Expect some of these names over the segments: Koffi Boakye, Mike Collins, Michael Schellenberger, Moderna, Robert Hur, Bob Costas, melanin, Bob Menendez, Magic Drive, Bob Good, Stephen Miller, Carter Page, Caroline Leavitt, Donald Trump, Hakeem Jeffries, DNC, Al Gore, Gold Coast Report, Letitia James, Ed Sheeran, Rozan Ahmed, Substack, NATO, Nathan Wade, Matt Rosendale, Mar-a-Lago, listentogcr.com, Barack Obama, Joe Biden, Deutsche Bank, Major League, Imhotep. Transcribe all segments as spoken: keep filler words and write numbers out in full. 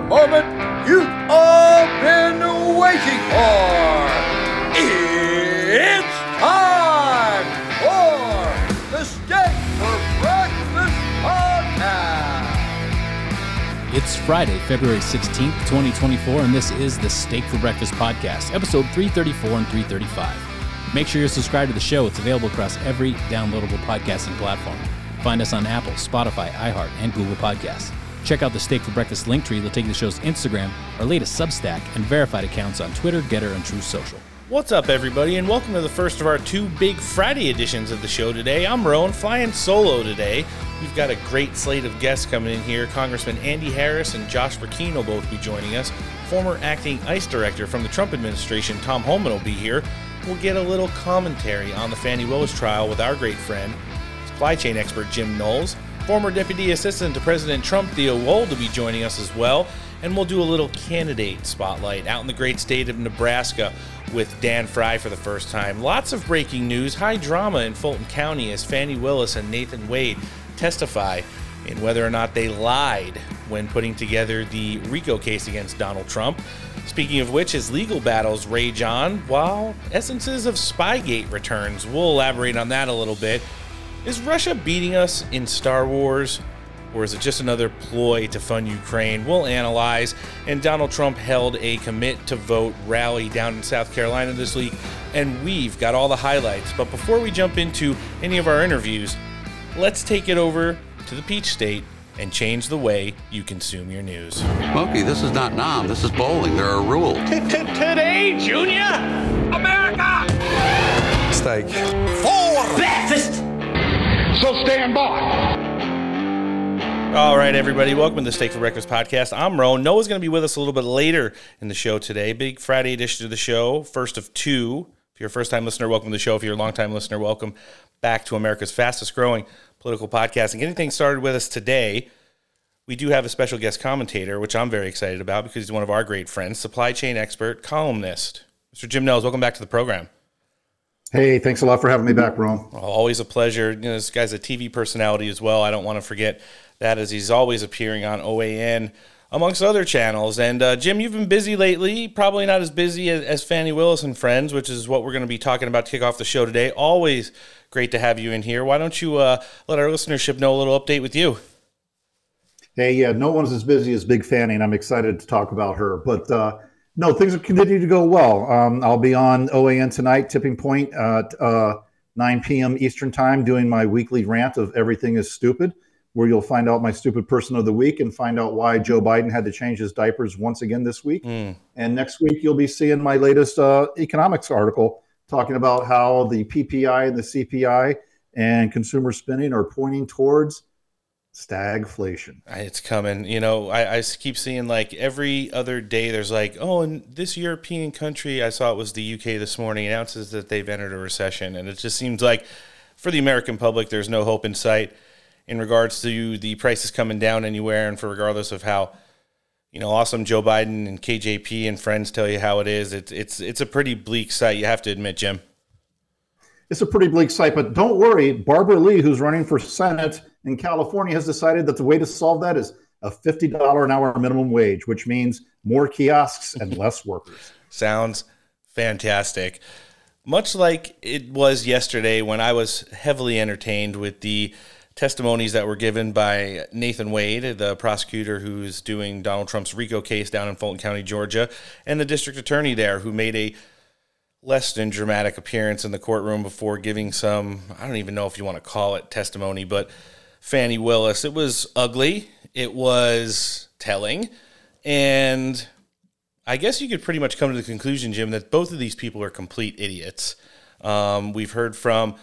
the moment you've all been waiting for. It's time for the Steak for Breakfast Podcast. It's Friday, February sixteenth, twenty twenty-four, and this is the Steak for Breakfast Podcast, episode three thirty-four and three thirty-five. Make sure you're subscribed to the show. It's available across every downloadable podcasting platform. Find us on Apple, Spotify, iHeart, and Google Podcasts. Check out the Steak for Breakfast link tree that'll take the show's Instagram, our latest Substack, and verified accounts on Twitter, Getter, and True Social. What's up, everybody, and welcome to the first of our two big Friday editions of the show today. I'm Rowan, flying solo today. We've got a great slate of guests coming in here. Congressman Andy Harris and Josh Brecheen will both be joining us. Former acting ICE director from the Trump administration, Tom Homan, will be here. We'll get a little commentary on the Fani Willis trial with our great friend, supply chain expert Jim Nelles. Former Deputy Assistant to President Trump, Theo Wold, will be joining us as well. And we'll do a little candidate spotlight out in the great state of Nebraska with Dan Fry for the first time. Lots of breaking news, high drama in Fulton County as Fani Willis and Nathan Wade testify in whether or not they lied when putting together the RICO case against Donald Trump. Speaking of which, as legal battles rage on, while essences of Spygate returns. We'll elaborate on that a little bit. Is Russia beating us in Star Wars, or is it just another ploy to fund Ukraine? We'll analyze. And Donald Trump held a commit-to-vote rally down in South Carolina this week, and we've got all the highlights. But before we jump into any of our interviews, let's take it over to the Peach State and change the way you consume your news. Smokey, this is not nom. This is bowling. There are rules. Today, Junior, America! Steak. For breakfast! So stand by. All right, everybody. Welcome to the Steak for Breakfast Podcast. I'm Roan. Noah's going to be with us a little bit later in the show today. Big Friday edition of the show, first of two. If you're a first-time listener, welcome to the show. If you're a long-time listener, welcome back to America's fastest-growing political podcast. And getting things started with us today, we do have a special guest commentator, which I'm very excited about because he's one of our great friends, supply chain expert, columnist, Mister Jim Nelles. Welcome back to the program. Hey, thanks a lot for having me back, Rome. Always a pleasure. You know, this guy's a T V personality as well. I don't want to forget that, as he's always appearing on O A N, amongst other channels. And, uh, Jim, you've been busy lately, probably not as busy as, as Fani Willis and Friends, which is what we're going to be talking about to kick off the show today. Always great to have you in here. Why don't you uh, let our listenership know a little update with you? Hey, yeah, no one's as busy as Big Fani, and I'm excited to talk about her. But, uh No, things have continued to go well. Um, I'll be on O A N tonight, Tipping Point, uh, at uh, nine p.m. Eastern time, doing my weekly rant of Everything is Stupid, where you'll find out my stupid person of the week and find out why Joe Biden had to change his diapers once again this week. Mm. And next week, you'll be seeing my latest uh, economics article talking about how the P P I and the C P I and consumer spending are pointing towards stagflation. It's coming. You know, I, I keep seeing, like, every other day there's like, oh, and this European country, I saw it was the U K this morning, announces that they've entered a recession. And it just seems like for the American public, there's no hope in sight in regards to the prices coming down anywhere. And for regardless of how, you know, awesome Joe Biden and K J P and friends tell you how it is, it's, it's, it's a pretty bleak sight. You have to admit, Jim. It's a pretty bleak sight, but don't worry. Barbara Lee, who's running for Senate in California, has decided that the way to solve that is a fifty dollars an hour minimum wage, which means more kiosks and less workers. Sounds fantastic. Much like it was yesterday when I was heavily entertained with the testimonies that were given by Nathan Wade, the prosecutor who's doing Donald Trump's RICO case down in Fulton County, Georgia, and the district attorney there who made a less than dramatic appearance in the courtroom before giving some, I don't even know if you want to call it testimony, but Fani Willis. It was ugly. It was telling. And I guess you could pretty much come to the conclusion, Jim, that both of these people are complete idiots. Um, we've heard from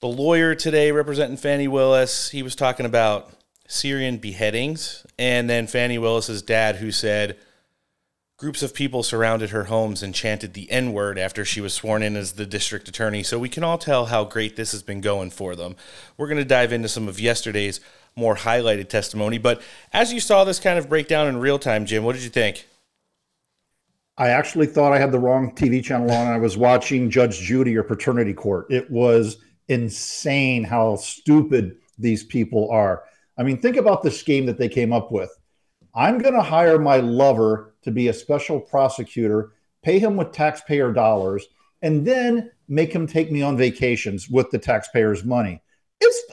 the lawyer today representing Fani Willis. He was talking about Syrian beheadings. And then Fani Willis's dad, who said groups of people surrounded her homes and chanted the N-word after she was sworn in as the district attorney. So we can all tell how great this has been going for them. We're going to dive into some of yesterday's more highlighted testimony. But as you saw this kind of breakdown in real time, Jim, what did you think? I actually thought I had the wrong T V channel on, and I was watching Judge Judy or Paternity Court. It was insane how stupid these people are. I mean, think about the scheme that they came up with. I'm going to hire my lover to be a special prosecutor, pay him with taxpayer dollars, and then make him take me on vacations with the taxpayers' money. It's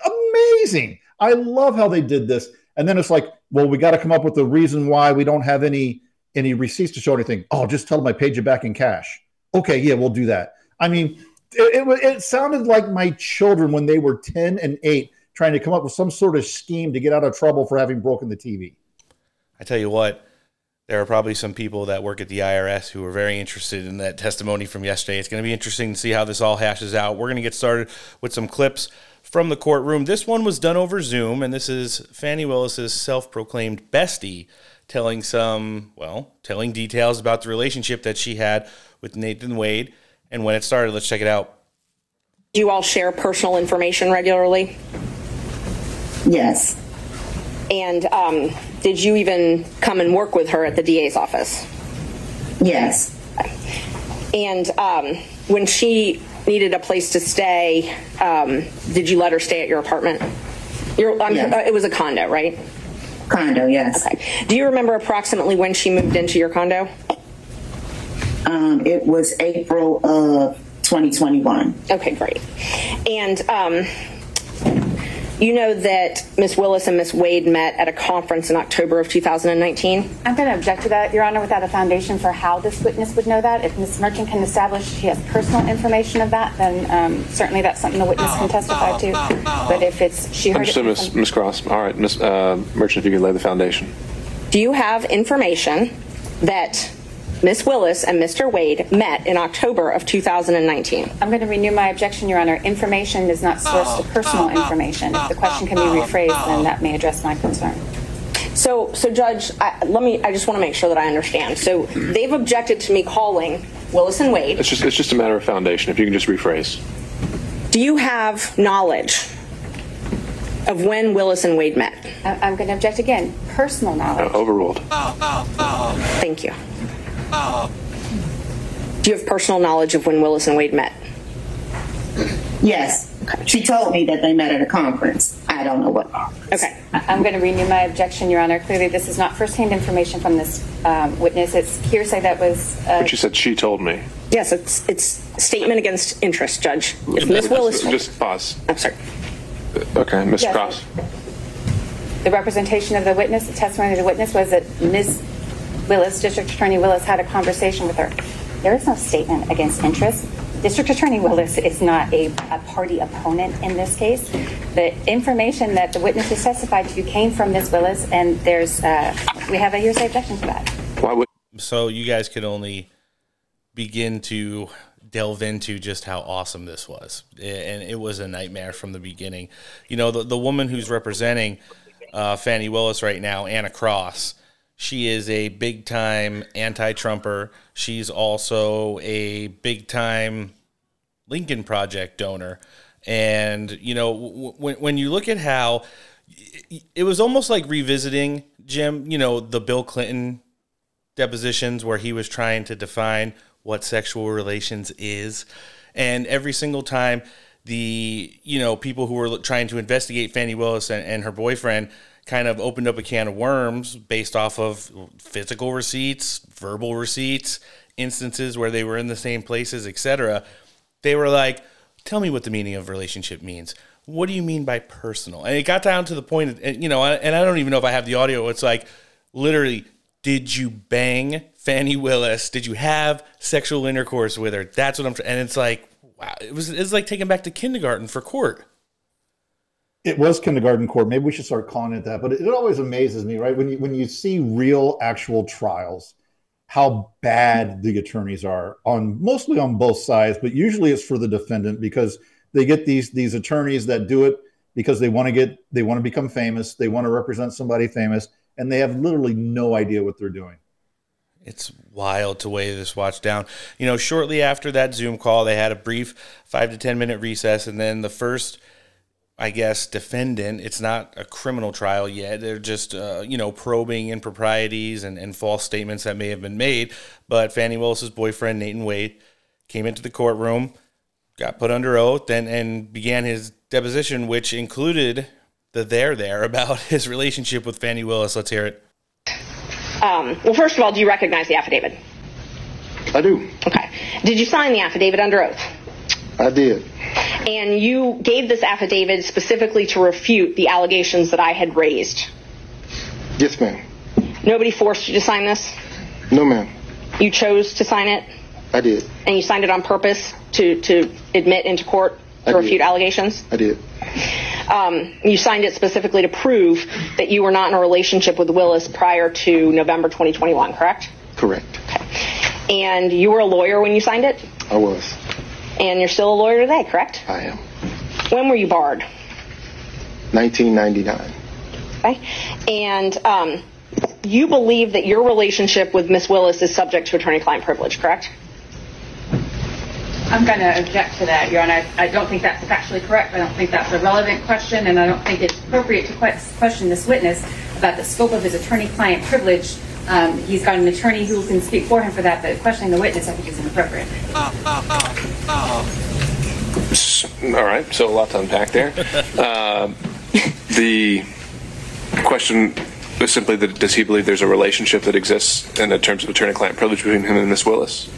amazing. I love how they did this. And then it's like, well, we got to come up with a reason why we don't have any any receipts to show anything. Oh, just tell them I paid you back in cash. Okay, yeah, we'll do that. I mean, it, it, it sounded like my children when they were ten and eight trying to come up with some sort of scheme to get out of trouble for having broken the T V. I tell you what, there are probably some people that work at the I R S who are very interested in that testimony from yesterday. It's going to be interesting to see how this all hashes out. We're going to get started with some clips from the courtroom. This one was done over Zoom, and this is Fani Willis's self-proclaimed bestie telling some, well, telling details about the relationship that she had with Nathan Wade and when it started. Let's check it out. Do you all share personal information regularly? Yes. And um, did you even come and work with her at the D A's office? Yes. And um, when she needed a place to stay, um, did you let her stay at your apartment? Your, um, yes. It was a condo, right? Condo, yes. Okay. Do you remember approximately when she moved into your condo? Um, it was April of twenty twenty-one. Okay, great. And um, you know that Miz Willis and Miz Wade met at a conference in October of two thousand nineteen? I'm going to object to that, Your Honor, without a foundation for how this witness would know that. If Miz Merchant can establish she has personal information of that, then um, certainly that's something the witness can testify to. But if it's she heard it... Understood, Miz Cross. All right, Miz Uh, Merchant, if you could lay the foundation. Do you have information that Miz Willis and Mister Wade met in October of two thousand nineteen. I'm going to renew my objection, Your Honor. Information is not sourced to personal information. If the question can be rephrased, then that may address my concern. So, so Judge, I, let me. I just want to make sure that I understand. So they've objected to me calling Willis and Wade. It's just, it's just a matter of foundation. If you can just rephrase. Do you have knowledge of when Willis and Wade met? I, I'm going to object again. Personal knowledge. Uh, overruled. Thank you. Do you have personal knowledge of when Willis and Wade met? Yes. Okay. She told me that they met at a conference. I don't know what conference. Okay. I'm going to renew my objection, Your Honor. Clearly, this is not firsthand information from this um, witness. It's hearsay that was... Uh, but you said she told me. Yes, it's it's statement against interest, Judge. If Miz Willis... Just, just pause. I'm sorry. Okay, Miz Yes. Cross. The representation of the witness, the testimony of the witness was that Miz Willis, District Attorney Willis, had a conversation with her. There is no statement against interest. District Attorney Willis is not a, a party opponent in this case. The information that the witnesses testified to came from Miz Willis, and there's uh, we have a hearsay objection to that. Why would- so you guys could only begin to delve into just how awesome this was, and it was a nightmare from the beginning. You know, the, the woman who's representing uh, Fani Willis right now, Anna Cross, she is a big-time anti-Trumper. She's also a big-time Lincoln Project donor. And, you know, when when you look at how it was almost like revisiting, Jim, you know, the Bill Clinton depositions where he was trying to define what sexual relations is. And every single time the, you know, people who were trying to investigate Fani Willis and, and her boyfriend kind of opened up a can of worms based off of physical receipts, verbal receipts, instances where they were in the same places, et cetera. They were like, tell me what the meaning of relationship means. What do you mean by personal? And it got down to the point, of, you know, and I don't even know if I have the audio. It's like, literally, did you bang Fani Willis? Did you have sexual intercourse with her? That's what I'm trying. And it's like, wow, it was, it was like taking back to kindergarten for court. It was kindergarten court. Maybe we should start calling it that. But it, it always amazes me, right? When you when you see real actual trials, how bad the attorneys are on mostly on both sides, but usually it's for the defendant because they get these these attorneys that do it because they want to get they want to become famous, they want to represent somebody famous, and they have literally no idea what they're doing. It's wild to weigh this watch down. You know, shortly after that Zoom call, they had a brief five to ten minute recess, and then the first, I guess, defendant, it's not a criminal trial yet. They're just, uh, you know, probing improprieties and, and false statements that may have been made. But Fani Willis's boyfriend, Nathan Wade, came into the courtroom, got put under oath, and, and began his deposition, which included the there there about his relationship with Fani Willis. Let's hear it. Um, well, first of all, do you recognize the affidavit? I do. Okay. Did you sign the affidavit under oath? I did. And you gave this affidavit specifically to refute the allegations that I had raised? Yes, ma'am. Nobody forced you to sign this? No, ma'am. You chose to sign it? I did. And you signed it on purpose to, to admit into court to I refute did. allegations? I did. Um, you signed it specifically to prove that you were not in a relationship with Willis prior to November twenty twenty-one, correct? Correct. Okay. And you were a lawyer when you signed it? I was. And you're still a lawyer today, correct? I am. When were you barred? nineteen ninety-nine. Okay. And um, you believe that your relationship with Miss Willis is subject to attorney-client privilege, correct? I'm going to object to that, Your Honor. I, I don't think that's factually correct. I don't think that's a relevant question, and I don't think it's appropriate to question this witness about the scope of his attorney-client privilege. Um, he's got an attorney who can speak for him for that, but questioning the witness I think is inappropriate. Oh, oh, oh, oh. All right, so a lot to unpack there. uh, the question was simply that does he believe there's a relationship that exists in terms of attorney-client privilege between him and Miss Willis?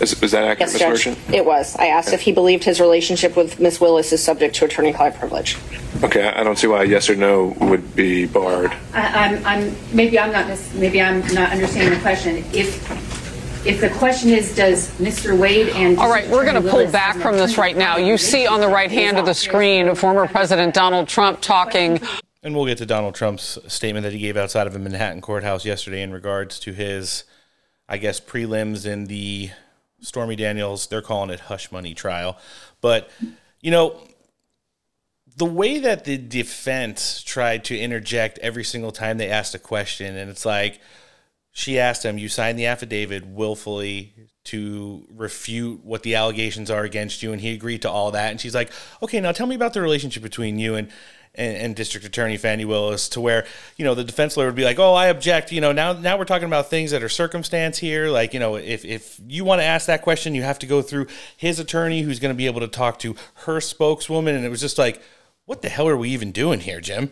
Is, is that accurate, yes, Miz Version? It was. I asked okay. if he believed his relationship with Miss Willis is subject to attorney-client privilege. Okay, I don't see why a yes or no would be barred. I, I'm, I'm, maybe I'm not. Mis- maybe I'm not understanding the question. If. If the question is, does Mister Wade and... All right, we're going to pull back from this right now. You see on the right hand of the screen former President Donald Trump talking... And we'll get to Donald Trump's statement that he gave outside of a Manhattan courthouse yesterday in regards to his, I guess, prelims in the Stormy Daniels, they're calling it hush money trial. But, you know, the way that the defense tried to interject every single time they asked a question, and it's like... She asked him, you signed the affidavit willfully to refute what the allegations are against you, and he agreed to all that. And she's like, okay, now tell me about the relationship between you and, and, and District Attorney Fani Willis, to where, you know, the defense lawyer would be like, oh, I object. You know, now now we're talking about things that are circumstance here. Like, you know, if, if you want to ask that question, you have to go through his attorney who's going to be able to talk to her spokeswoman. And it was just like, what the hell are we even doing here, Jim?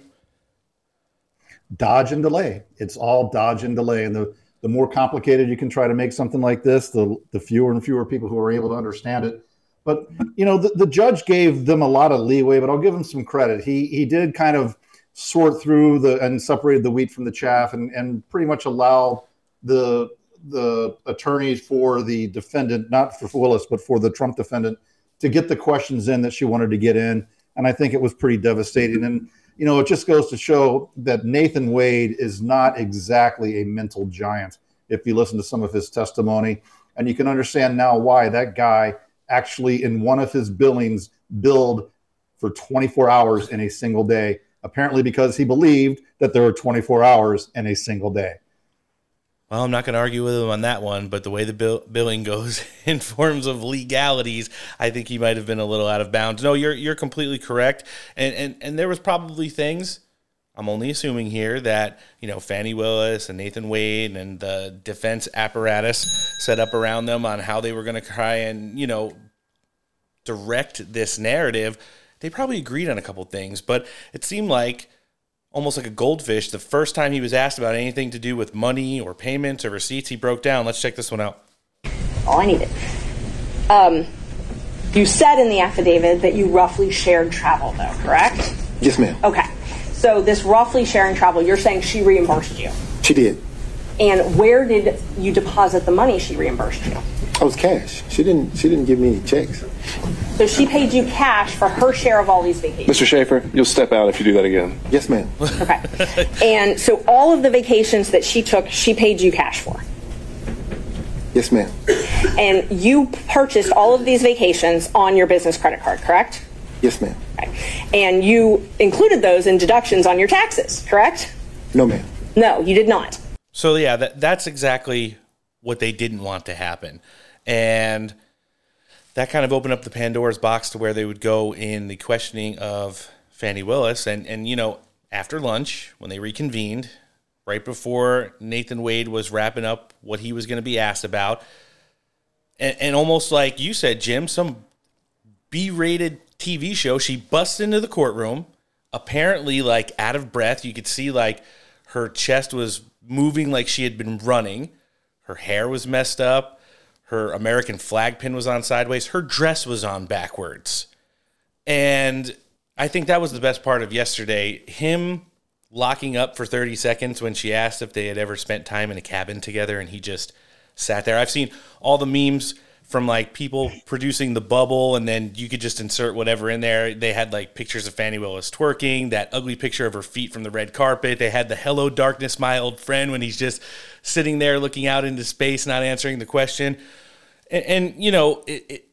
Dodge and delay. It's all dodge and delay. And the, the more complicated you can try to make something like this, the, the fewer and fewer people who are able to understand it. But, you know, the, the judge gave them a lot of leeway, but I'll give him some credit. He he did kind of sort through the and separated the wheat from the chaff and, and pretty much allowed the, the attorneys for the defendant, not for Willis, but for the Trump defendant, to get the questions in that she wanted to get in. And I think it was pretty devastating. And, you know, it just goes to show that Nathan Wade is not exactly a mental giant if you listen to some of his testimony. And you can understand now why that guy actually in one of his billings billed for twenty-four hours in a single day, apparently because he believed that there were twenty-four hours in a single day. Well, I'm not going to argue with him on that one, but the way the bill- billing goes in forms of legalities, I think he might have been a little out of bounds. No, you're you're completely correct, and and and there was probably things, I'm only assuming here, that, you know, Fani Willis and Nathan Wade and the defense apparatus set up around them on how they were going to try and, you know, direct this narrative. They probably agreed on a couple things, but it seemed like, almost like a goldfish, the first time he was asked about anything to do with money or payments or receipts, he broke down. Let's check this one out. Oh, I need it. Um, you said in the affidavit that you roughly shared travel, though, correct? Yes, ma'am. Okay. So this roughly sharing travel, you're saying she reimbursed you? She did. And where did you deposit the money she reimbursed you? Oh, it was cash. She didn't She didn't give me any checks. So she paid you cash for her share of all these vacations. Mister Schaefer, you'll step out if you do that again. Yes, ma'am. Okay. And so all of the vacations that she took, she paid you cash for? Yes, ma'am. And you purchased all of these vacations on your business credit card, correct? Yes, ma'am. Okay. And you included those in deductions on your taxes, correct? No, ma'am. No, you did not. So, yeah, that, that's exactly what they didn't want to happen. And that kind of opened up the Pandora's box to where they would go in the questioning of Fani Willis. And, and you know, after lunch, when they reconvened, right before Nathan Wade was wrapping up what he was going to be asked about, and, and almost like you said, Jim, some B-rated T V show, she busts into the courtroom, apparently, like, out of breath. You could see, like, Her chest was moving like she had been running. Her hair was messed up. Her American flag pin was on sideways. Her dress was on backwards. And I think that was the best part of yesterday. Him locking up for thirty seconds when she asked if they had ever spent time in a cabin together, and he just sat there. I've seen all the memes from like people producing the bubble, and then you could just insert whatever in there. They had like pictures of Fani Willis twerking, that ugly picture of her feet from the red carpet. They had the hello darkness, my old friend, when he's just sitting there looking out into space, not answering the question. And, and you know, it, it,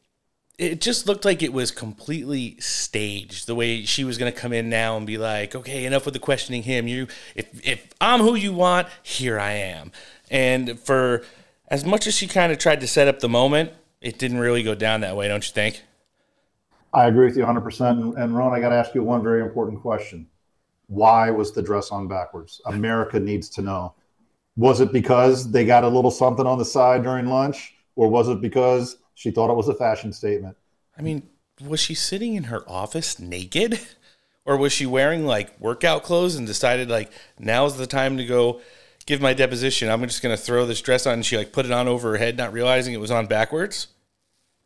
it just looked like it was completely staged, the way she was going to come in now and be like, okay, enough with the questioning him. You, if, if I'm who you want, here I am. And for as much as she kind of tried to set up the moment, it didn't really go down that way, don't you think? I agree with you one hundred percent. And, Ron, I got to ask you one very important question. Why was the dress on backwards? America needs to know. Was it because they got a little something on the side during lunch, or was it because she thought it was a fashion statement? I mean, was she sitting in her office naked, or was she wearing, like, workout clothes and decided, like, now's the time to go give my deposition? I'm just going to throw this dress on, and she, like, put it on over her head, not realizing it was on backwards?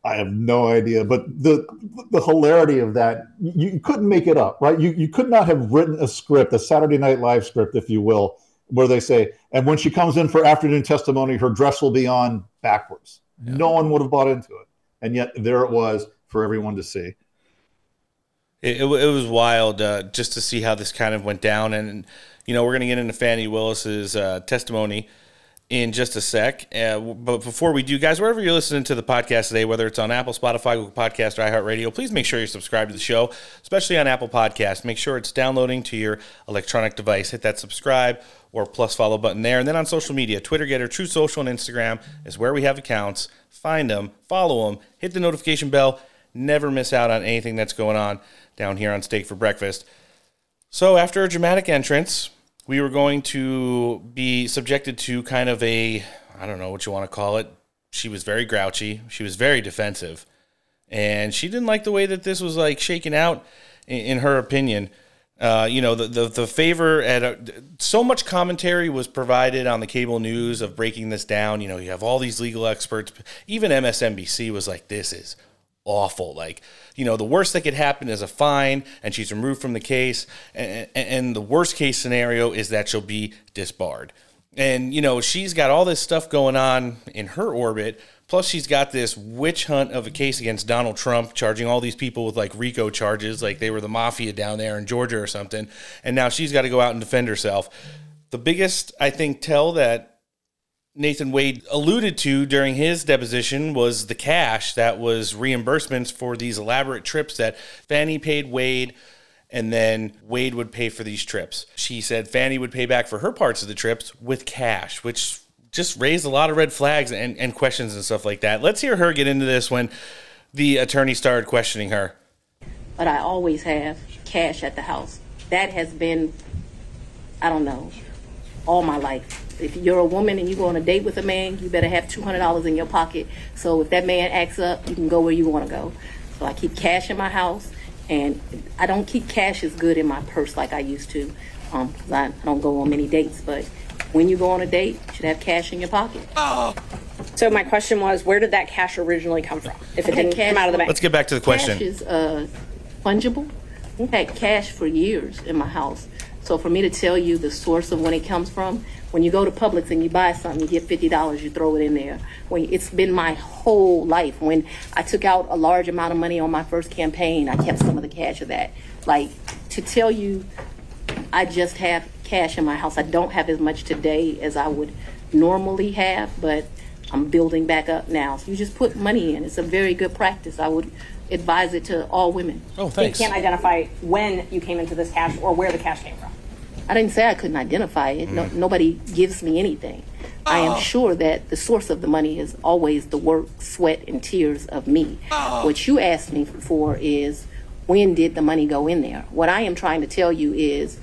I have no idea, but the the hilarity of that, you, you couldn't make it up, right? You you could not have written a script, a Saturday Night Live script, if you will, where they say, and when she comes in for afternoon testimony, her dress will be on backwards. Yeah. No one would have bought into it. And yet there it was for everyone to see. It, it, it was wild uh, just to see how this kind of went down. And, you know, we're going to get into Fani Willis's uh, testimony in just a sec. Uh, but before we do, guys, wherever you're listening to the podcast today, whether it's on Apple, Spotify, Google Podcasts, or iHeartRadio, please make sure you're subscribed to the show, especially on Apple Podcasts. Make sure it's downloading to your electronic device. Hit that subscribe or plus follow button there. And then on social media, Twitter, Getter, True Social, and Instagram is where we have accounts. Find them, follow them, hit the notification bell. Never miss out on anything that's going on down here on Steak for Breakfast. So after a dramatic entrance, we were going to be subjected to kind of a, I don't know what you want to call it. She was very grouchy. She was very defensive. And she didn't like the way that this was like shaken out, in, in her opinion. Uh, you know, the, the, the favor at a, so much commentary was provided on the cable news of breaking this down. You know, you have all these legal experts. Even M S N B C was like, this is awful. Like, you know, the worst that could happen is a fine and she's removed from the case. And, and, and the worst case scenario is that she'll be disbarred. And, you know, she's got all this stuff going on in her orbit. Plus, she's got this witch hunt of a case against Donald Trump, charging all these people with, like, RICO charges, like they were the mafia down there in Georgia or something. And now she's got to go out and defend herself. The biggest, I think, tell that Nathan Wade alluded to during his deposition was the cash that was reimbursements for these elaborate trips that Fani paid Wade, and then Wade would pay for these trips. She said Fani would pay back for her parts of the trips with cash, which just raised a lot of red flags and, and questions and stuff like that. Let's hear her get into this when the attorney started questioning her. But I always have cash at the house. That has been, I don't know, all my life. If you're a woman and you go on a date with a man, you better have two hundred dollars in your pocket. So if that man acts up, you can go where you want to go. So I keep cash in my house, and I don't keep cash as good in my purse like I used to. Um, 'cause I, I don't go on many dates, but when you go on a date, you should have cash in your pocket. Oh. So my question was, where did that cash originally come from? If it didn't cash, come out of the bank. Let's get back to the question. Cash is uh, fungible. I've had cash for years in my house. So for me to tell you the source of when it comes from, when you go to Publix and you buy something, you get fifty dollars, you throw it in there. When it's been my whole life. When I took out a large amount of money on my first campaign, I kept some of the cash of that. Like, to tell you I just have cash in my house. I don't have as much today as I would normally have, but I'm building back up now. So you just put money in. It's a very good practice. I would advise it to all women. Oh, thanks. You can't identify when you came into this cash or where the cash came from. I didn't say I couldn't identify it. No, nobody gives me anything. Oh. I am sure that the source of the money is always the work, sweat, and tears of me. Oh. What you asked me for is, when did the money go in there? What I am trying to tell you is,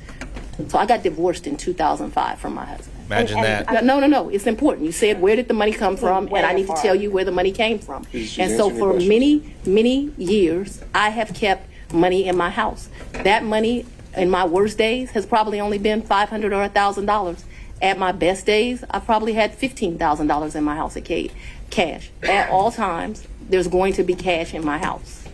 so I got divorced in two thousand five from my husband. Imagine and, and that. No, no, no. It's important. You said, where did the money come from? And I need to tell you where the money came from. And so for many, many years, I have kept money in my house. That money in my worst days has probably only been five hundred dollars or one thousand dollars. At my best days, I probably had fifteen thousand dollars in my house at cash. At all times, there's going to be cash in my house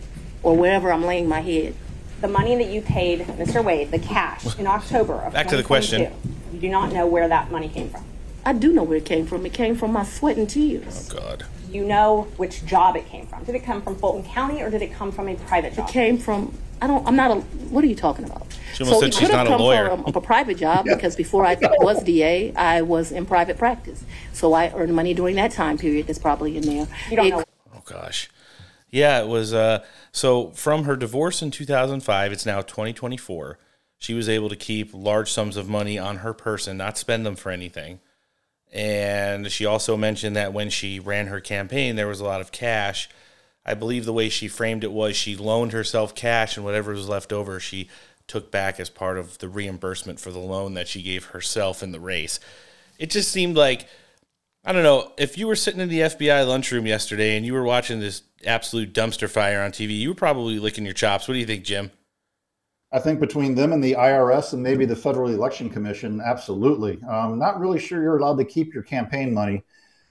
or wherever I'm laying my head. The money that you paid Mister Wade, the cash, in October of Back to the question. You do not know where that money came from. I do know where it came from. It came from my sweat and tears. Oh, God. You know which job it came from. Did it come from Fulton County or did it come from a private job? It came from, I don't, I'm not a, what are you talking about? She almost so said it she's not a lawyer. From a, a private job yeah. because before I was D A, I was in private practice. So I earned money during that time period that's probably in there. You don't it, know. Oh, gosh. Yeah, it was, uh, so from her divorce in two thousand five, it's now twenty twenty-four. She was able to keep large sums of money on her person, not spend them for anything. And she also mentioned that when she ran her campaign, there was a lot of cash. I believe the way she framed it was she loaned herself cash, and whatever was left over, she took back as part of the reimbursement for the loan that she gave herself in the race. It just seemed like, I don't know, if you were sitting in the F B I lunchroom yesterday and you were watching this absolute dumpster fire on T V, you were probably licking your chops. What do you think, Jim? I think between them and the I R S and maybe the Federal Election Commission, absolutely. Um, not really sure you're allowed to keep your campaign money.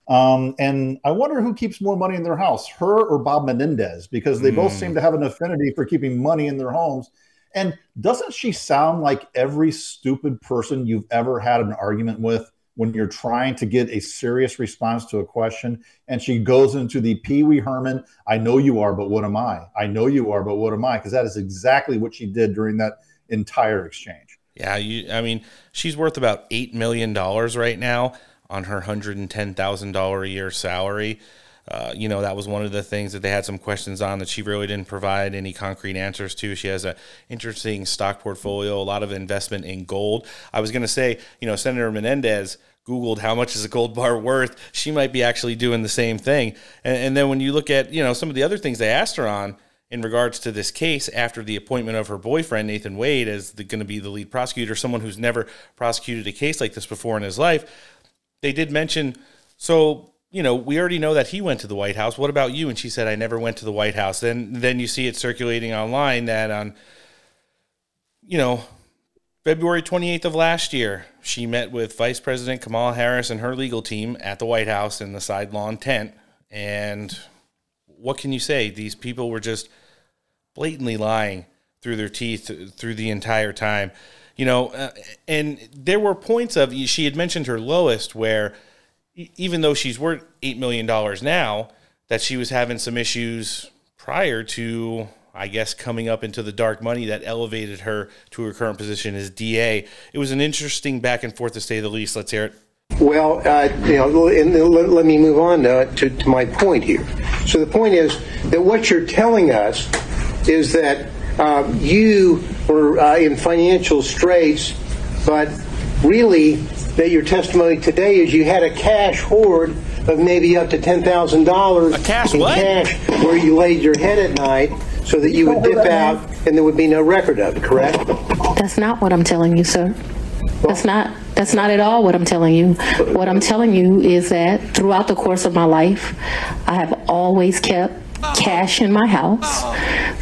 Um, and I wonder who keeps more money in their house, her or Bob Menendez, because they mm. both seem to have an affinity for keeping money in their homes. And doesn't she sound like every stupid person you've ever had an argument with when you're trying to get a serious response to a question? And she goes into the Pee Wee Herman, I know you are, but what am I? I know you are, but what am I? Because that is exactly what she did during that entire exchange. Yeah, you, I mean, she's worth about eight million dollars right now on her one hundred ten thousand dollars a year salary. Uh, you know, that was one of the things that they had some questions on that she really didn't provide any concrete answers to. She has an interesting stock portfolio, a lot of investment in gold. I was going to say, you know, Senator Menendez Googled how much is a gold bar worth. She might be actually doing the same thing. And, and then when you look at, you know, some of the other things they asked her on in regards to this case after the appointment of her boyfriend, Nathan Wade, as going to be the lead prosecutor, someone who's never prosecuted a case like this before in his life, they did mention, so... you know, we already know that he went to the White House. What about you? And she said, I never went to the White House. Then then you see it circulating online that on, you know, February twenty-eighth of last year, she met with Vice President Kamala Harris and her legal team at the White House in the side lawn tent. And what can you say? These people were just blatantly lying through their teeth through the entire time. You know, uh, and there were points of, she had mentioned her lowest where, even though she's worth eight million dollars now, that she was having some issues prior to, I guess, coming up into the dark money that elevated her to her current position as D A. It was an interesting back and forth, to say the least. Let's hear it. Well, uh, you know, and let, let me move on to, to, to my point here. So the point is that what you're telling us is that uh, you were uh, in financial straits, but really that your testimony today is you had a cash hoard of maybe up to ten thousand dollars in cash where you laid your head at night so that you would dip out and there would be no record of it, correct? That's not what I'm telling you, sir. That's not that's not at all what I'm telling you. What I'm telling you is that throughout the course of my life, I have always kept cash in my house.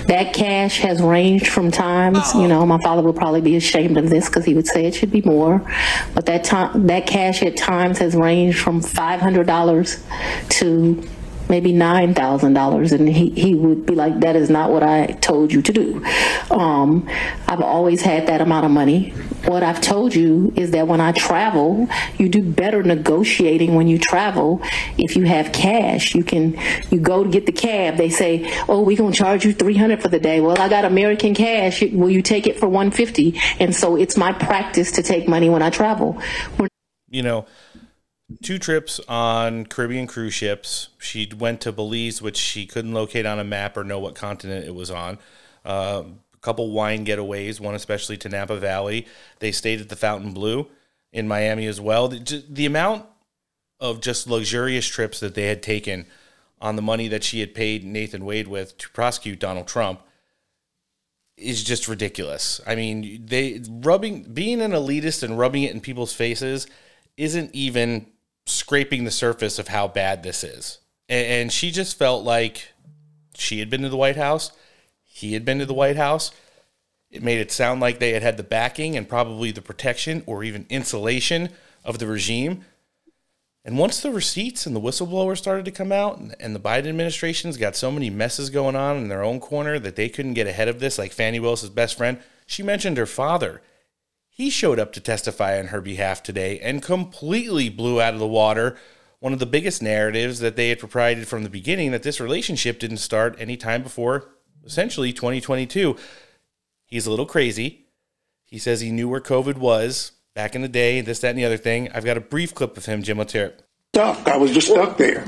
That cash has ranged from times, you know, my father would probably be ashamed of this because he would say it should be more, but that time, that cash at times has ranged from five hundred dollars to maybe nine thousand dollars, and he, he would be like, that is not what I told you to do. Um, I've always had that amount of money. What I've told you is that when I travel, you do better negotiating when you travel. If you have cash, you can, you go to get the cab. They say, oh, we're going to charge you three hundred dollars for the day. Well, I got American cash. Will you take it for one hundred fifty dollars? And so it's my practice to take money when I travel. We're- you know, Two trips on Caribbean cruise ships. She went to Belize, which she couldn't locate on a map or know what continent it was on. Uh, a couple wine getaways, one especially to Napa Valley. They stayed at the Fontainebleau in Miami as well. The, the amount of just luxurious trips that they had taken on the money that she had paid Nathan Wade with to prosecute Donald Trump is just ridiculous. I mean, they rubbing being an elitist and rubbing it in people's faces isn't even scraping the surface of how bad this is. And she just felt like she had been to the White House. He had been to the White House. It made it sound like they had had the backing and probably the protection or even insulation of the regime. And once the receipts and the whistleblowers started to come out, and, and the Biden administration's got so many messes going on in their own corner that they couldn't get ahead of this, like Fani Willis' best friend, she mentioned her father. He showed up to testify on her behalf today and completely blew out of the water one of the biggest narratives that they had propried from the beginning, that this relationship didn't start any time before, essentially, twenty twenty-two. He's a little crazy. He says he knew where COVID was back in the day, this, that, and the other thing. I've got a brief clip of him, Jim. Let's hear it. Stuck. I was just stuck there.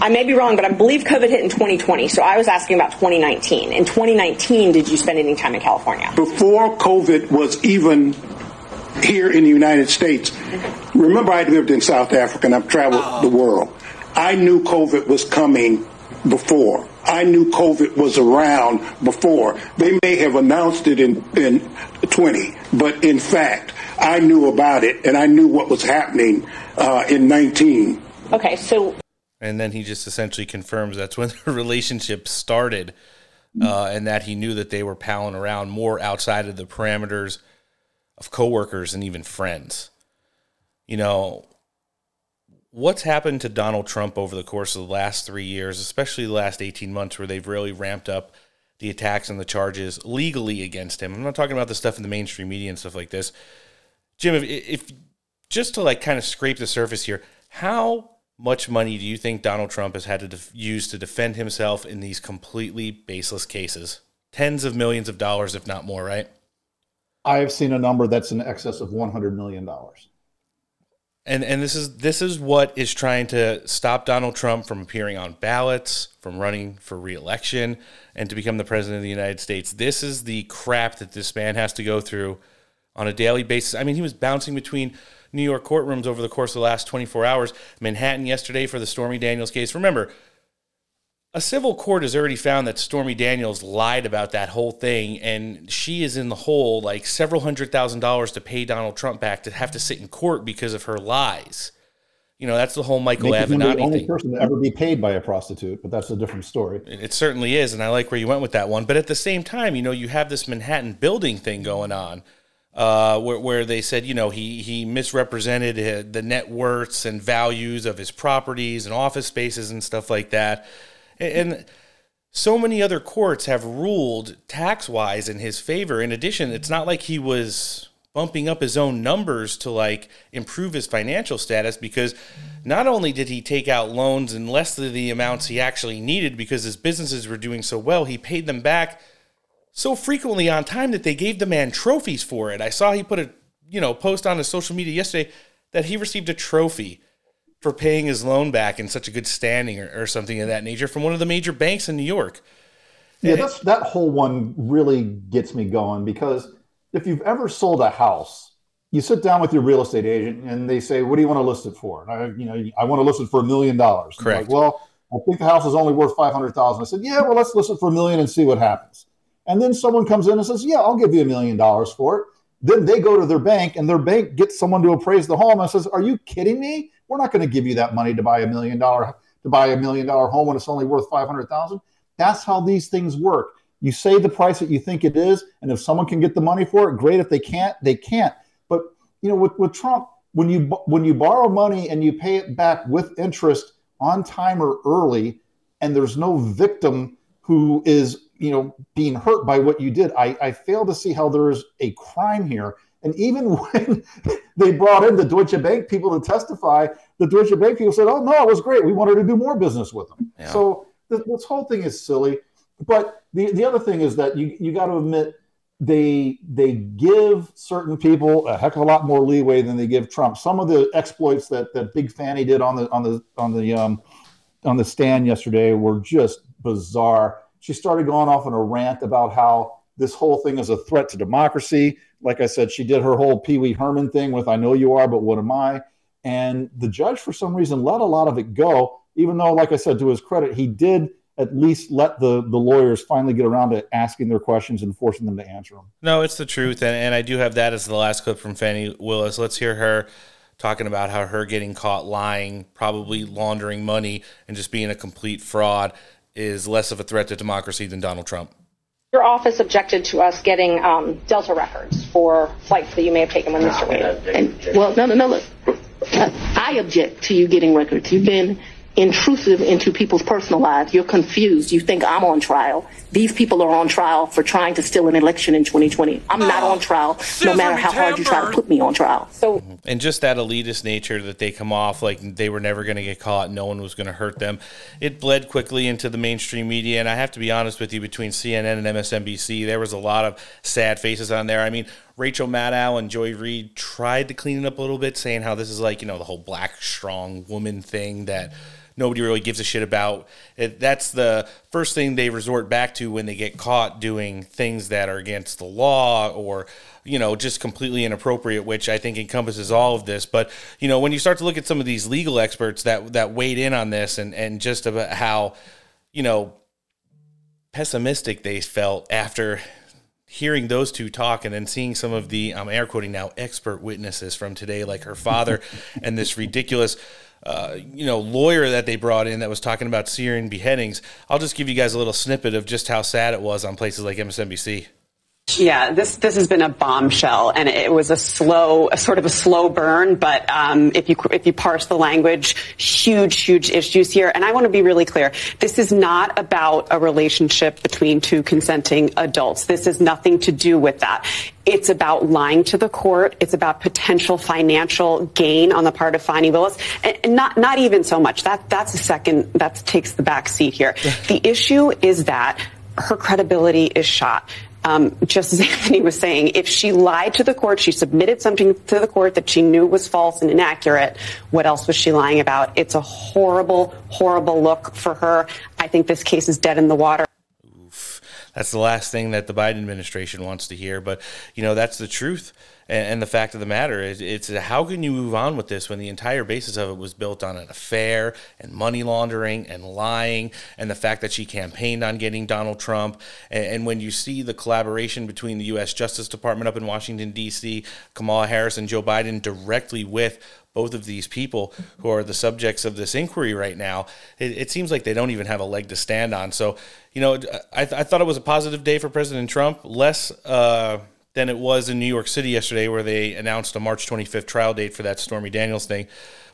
I may be wrong, but I believe COVID hit in twenty twenty, so I was asking about twenty nineteen. In twenty nineteen, did you spend any time in California? Before COVID was even here in the United States, remember I lived in South Africa and I've traveled oh. the world. I knew COVID was coming before. I knew COVID was around before. They may have announced it in, in twenty, but in fact, I knew about it, and I knew what was happening uh, in nineteen. Okay, so... And then he just essentially confirms that's when the relationship started, uh, and that he knew that they were palling around more outside of the parameters of coworkers and even friends. You know, what's happened to Donald Trump over the course of the last three years, especially the last eighteen months, where they've really ramped up the attacks and the charges legally against him? I'm not talking about the stuff in the mainstream media and stuff like this. Jim, if, if just to like kind of scrape the surface here, how much money do you think Donald Trump has had to def- use to defend himself in these completely baseless cases? Tens of millions of dollars, if not more, right? I have seen a number that's in excess of one hundred million dollars. And and this is this is what is trying to stop Donald Trump from appearing on ballots, from running for re-election, and to become the president of the United States. This is the crap that this man has to go through on a daily basis. I mean, he was bouncing between New York courtrooms over the course of the last twenty-four hours. Manhattan yesterday for the Stormy Daniels case. Remember, a civil court has already found that Stormy Daniels lied about that whole thing, and she is in the hole, like several hundred thousand dollars to pay Donald Trump back to have to sit in court because of her lies. You know, that's the whole Michael Avenatti thing. He's the only person to ever be paid by a prostitute, but that's a different story. It certainly is, and I like where you went with that one. But at the same time, you know, you have this Manhattan building thing going on. Uh, where, where they said, you know, he he misrepresented his, the net worths and values of his properties and office spaces and stuff like that. And, and so many other courts have ruled tax-wise in his favor. In addition, it's not like he was bumping up his own numbers to, like, improve his financial status, because not only did he take out loans in less than the amounts he actually needed because his businesses were doing so well, he paid them back so frequently on time that they gave the man trophies for it. I saw he put a you know post on his social media yesterday that he received a trophy for paying his loan back in such a good standing, or, or something of that nature, from one of the major banks in New York. Yeah, that's, that whole one really gets me going, because if you've ever sold a house, you sit down with your real estate agent and they say, "What do you want to list it for?" And I, you know, I want to list it for a million dollars. Correct. Like, well, I think the house is only worth five hundred thousand. I said, "Yeah, well, let's list it for a million and see what happens." And then someone comes in and says, yeah, I'll give you a million dollars for it. Then they go to their bank, and their bank gets someone to appraise the home and says, are you kidding me? We're not going to give you that money to buy a million dollar to buy a million dollar home when it's only worth five hundred thousand dollars. That's how these things work. You say the price that you think it is, and if someone can get the money for it, great. If they can't, they can't. But you know, with, with Trump, when you when you borrow money and you pay it back with interest on time or early, and there's no victim who is you know, being hurt by what you did, I, I fail to see how there is a crime here. And even when they brought in the Deutsche Bank people to testify, the Deutsche Bank people said, oh, no, it was great. We wanted to do more business with them. Yeah. So th- this whole thing is silly. But the, the other thing is that you, you got to admit they they give certain people a heck of a lot more leeway than they give Trump. Some of the exploits that, that Big Fani did on the on the on the um, on the stand yesterday were just bizarre. She started going off on a rant about how this whole thing is a threat to democracy. Like I said, she did her whole Pee Wee Herman thing with, I know you are, but what am I? And the judge, for some reason, let a lot of it go, even though, like I said, to his credit, he did at least let the, the lawyers finally get around to asking their questions and forcing them to answer them. No, it's the truth. And, and I do have that as the last clip from Fani Willis. Let's hear her talking about how her getting caught lying, probably laundering money, and just being a complete fraud is less of a threat to democracy than Donald Trump. Your office objected to us getting um, Delta records for flights that you may have taken with no, Mister Wade. And, well, no, no, no, look. I object to you getting records. You've been intrusive into people's personal lives. You're confused. You think I'm on trial. These people are on trial for trying to steal an election in twenty twenty. I'm oh, not on trial, no matter how hard you try to put me on trial. So, and just that elitist nature that they come off like they were never going to get caught. No one was going to hurt them. It bled quickly into the mainstream media. And I have to be honest with you, between C N N and M S N B C, there was a lot of sad faces on there. I mean, Rachel Maddow and Joy Reid tried to clean it up a little bit, saying how this is like, you know, the whole black strong woman thing that nobody really gives a shit about. It, that's the first thing they resort back to when they get caught doing things that are against the law or, you know, just completely inappropriate, which I think encompasses all of this. But, you know, when you start to look at some of these legal experts that that weighed in on this and, and just about how, you know, pessimistic they felt after hearing those two talk and then seeing some of the, I'm air quoting now, expert witnesses from today, like her father and this ridiculous, uh, you know, lawyer that they brought in that was talking about Syrian beheadings. I'll just give you guys a little snippet of just how sad it was on places like M S N B C. Yeah, this this has been a bombshell, and it was a slow, a sort of a slow burn. But um, if you if you parse the language, huge, huge issues here. And I want to be really clear: this is not about a relationship between two consenting adults. This has nothing to do with that. It's about lying to the court. It's about potential financial gain on the part of Fani Willis, and, and not not even so much. That that's a second. That takes the back seat here. The issue is that her credibility is shot. Um, just as Anthony was saying, if she lied to the court, she submitted something to the court that she knew was false and inaccurate, what else was she lying about? It's a horrible, horrible look for her. I think this case is dead in the water. Oof. That's the last thing that the Biden administration wants to hear. But, you know, that's the truth. And, and the fact of the matter is, it's how can you move on with this when the entire basis of it was built on an affair and money laundering and lying and the fact that she campaigned on getting Donald Trump. And, and when you see the collaboration between the U S Justice Department up in Washington, D C, Kamala Harris and Joe Biden directly with both of these people who are the subjects of this inquiry right now, it, it seems like they don't even have a leg to stand on. So, you know, I, th- I thought it was a positive day for President Trump, less uh, than it was in New York City yesterday where they announced a March twenty-fifth trial date for that Stormy Daniels thing.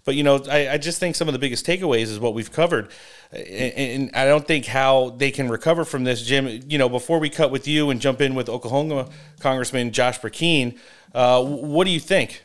But, you know, I, I just think some of the biggest takeaways is what we've covered. And, and I don't think how they can recover from this, Jim. You know, before we cut with you and jump in with Oklahoma Congressman Josh Brecheen, uh, what do you think?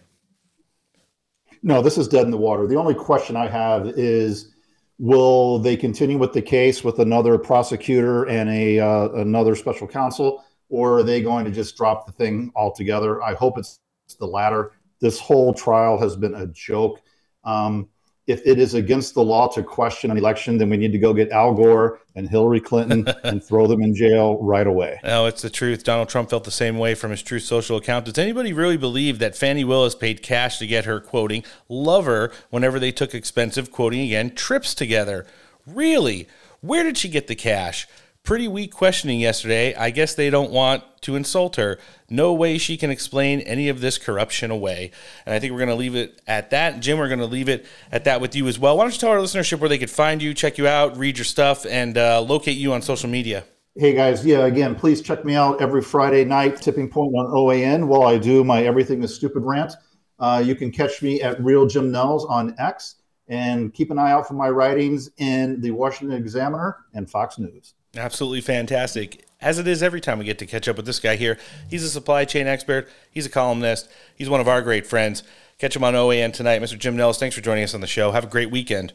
No, this is dead in the water. The only question I have is, will they continue with the case with another prosecutor and a uh, another special counsel, or are they going to just drop the thing altogether? I hope it's the latter. This whole trial has been a joke. Um, if it is against the law to question an election, then we need to go get Al Gore and Hillary Clinton and throw them in jail right away. No, it's the truth. Donald Trump felt the same way from his Truth Social account. Does anybody really believe that Fani Willis paid cash to get her, quoting, lover whenever they took expensive, quoting again, trips together? Really? Where did she get the cash? Pretty weak questioning yesterday. I guess they don't want to insult her. No way she can explain any of this corruption away. And I think we're going to leave it at that. Jim, we're going to leave it at that with you as well. Why don't you tell our listenership where they could find you, check you out, read your stuff, and uh, locate you on social media. Hey, guys. Yeah, again, please check me out every Friday night, Tipping Point on O A N, while I do my Everything is Stupid rant. Uh, you can catch me at Real Jim Nelles on X, and keep an eye out for my writings in the Washington Examiner and Fox News. Absolutely fantastic, as it is every time we get to catch up with this guy here. He's a supply chain expert. He's a columnist. He's one of our great friends. Catch him on O A N tonight. Mister Jim Nelles, thanks for joining us on the show. Have a great weekend.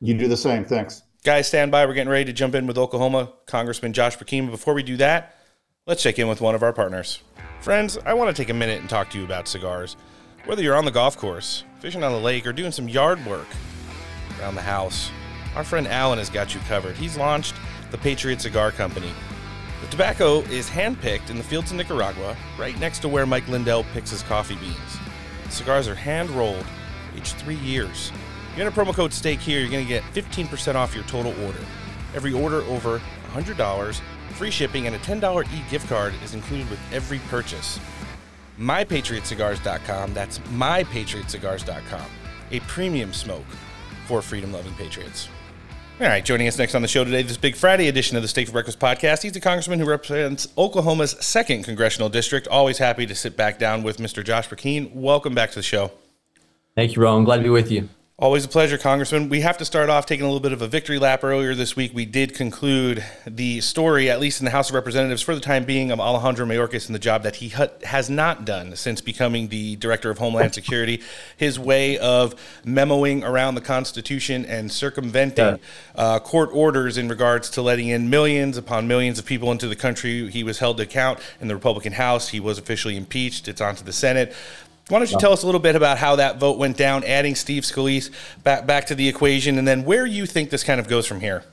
You do the same. Thanks. Guys, stand by. We're getting ready to jump in with Oklahoma Congressman Josh Brecheen. Before we do that, let's check in with one of our partners. Friends, I want to take a minute and talk to you about cigars. Whether you're on the golf course, fishing on the lake, or doing some yard work around the house, our friend Alan has got you covered. He's launched the Patriot Cigar Company. The tobacco is handpicked in the fields of Nicaragua, right next to where Mike Lindell picks his coffee beans. The cigars are hand-rolled, each three years. You enter promo code STEAK here, you're going to get fifteen percent off your total order. Every order over one hundred dollars, free shipping, and a ten dollars e-gift card is included with every purchase. my patriot cigars dot com, that's my patriot cigars dot com, a premium smoke for freedom-loving patriots. All right, joining us next on the show today, this big Friday edition of the Steak for Breakfast podcast, he's a congressman who represents Oklahoma's second congressional district. Always happy to sit back down with Mister Josh Brecheen. Welcome back to the show. Thank you, Ron. I'm glad to be with you. Always a pleasure, Congressman. We have to start off taking a little bit of a victory lap. Earlier this week, we did conclude the story, at least in the House of Representatives, for the time being, of Alejandro Mayorkas and the job that he ha- has not done since becoming the Director of Homeland Security. His way of memoing around the Constitution and circumventing yeah. uh, court orders in regards to letting in millions upon millions of people into the country. He was held to account in the Republican House. He was officially impeached. It's on to the Senate. Why don't you tell us a little bit about how that vote went down, adding Steve Scalise back, back to the equation, and then where you think this kind of goes from here?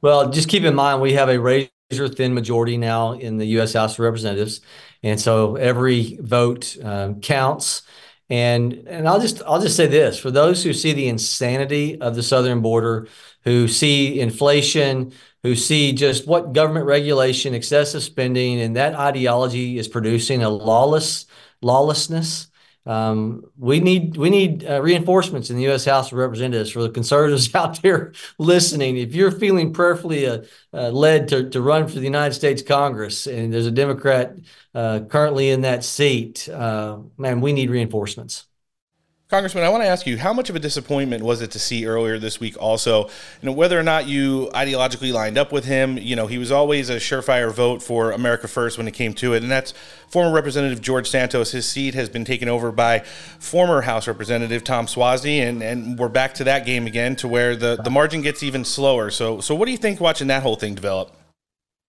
Well, just keep in mind, we have a razor-thin majority now in the U S House of Representatives, and so every vote um, counts. And and I'll just I'll just say this, for those who see the insanity of the southern border, who see inflation, who see just what government regulation, excessive spending, and that ideology is producing a lawless lawlessness, Um, we need we need uh, reinforcements in the U S House of Representatives. For the conservatives out there listening, if you're feeling prayerfully uh, uh, led to, to run for the United States Congress, and there's a Democrat uh, currently in that seat, uh, man, we need reinforcements. Congressman, I want to ask you, how much of a disappointment was it to see earlier this week also, you know, whether or not you ideologically lined up with him? You know, he was always a surefire vote for America First when it came to it, and that's former Representative George Santos. His seat has been taken over by former House Representative Tom Suozzi, and, and we're back to that game again, to where the, the margin gets even slower. So so what do you think watching that whole thing develop?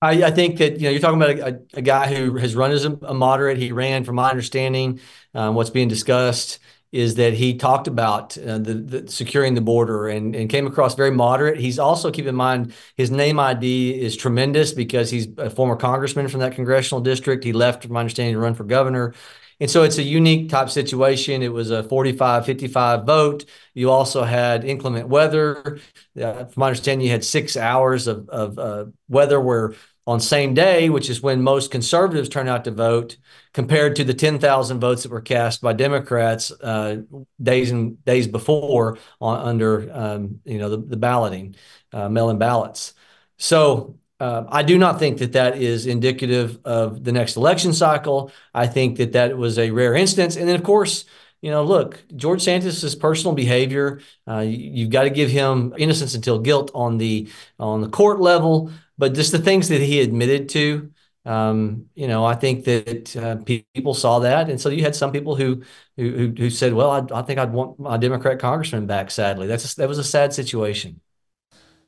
I, I think that, you know, you're talking about a, a, a guy who has run as a moderate. He ran, from my understanding, um, what's being discussed is that he talked about uh, the, the securing the border and, and came across very moderate. He's also, keep in mind, his name I D is tremendous because he's a former congressman from that congressional district. He left, from my understanding, to run for governor. And so it's a unique type situation. It was a forty-five fifty-five vote. You also had inclement weather. Uh, from my understanding, you had six hours of, of uh, weather where on same day, which is when most conservatives turn out to vote, compared to the ten thousand votes that were cast by Democrats uh, days and days before on, under um, you know the, the balloting, uh, mail-in ballots. So uh, I do not think that that is indicative of the next election cycle. I think that that was a rare instance. And then, of course, you know, look, George Santos's personal behavior, uh, you, you've got to give him innocence until guilt on the on the court level. But just the things that he admitted to, um, you know, I think that uh, people saw that. And so you had some people who who, who said, well, I, I think I'd want my Democrat congressman back, sadly. That's a, that was a sad situation.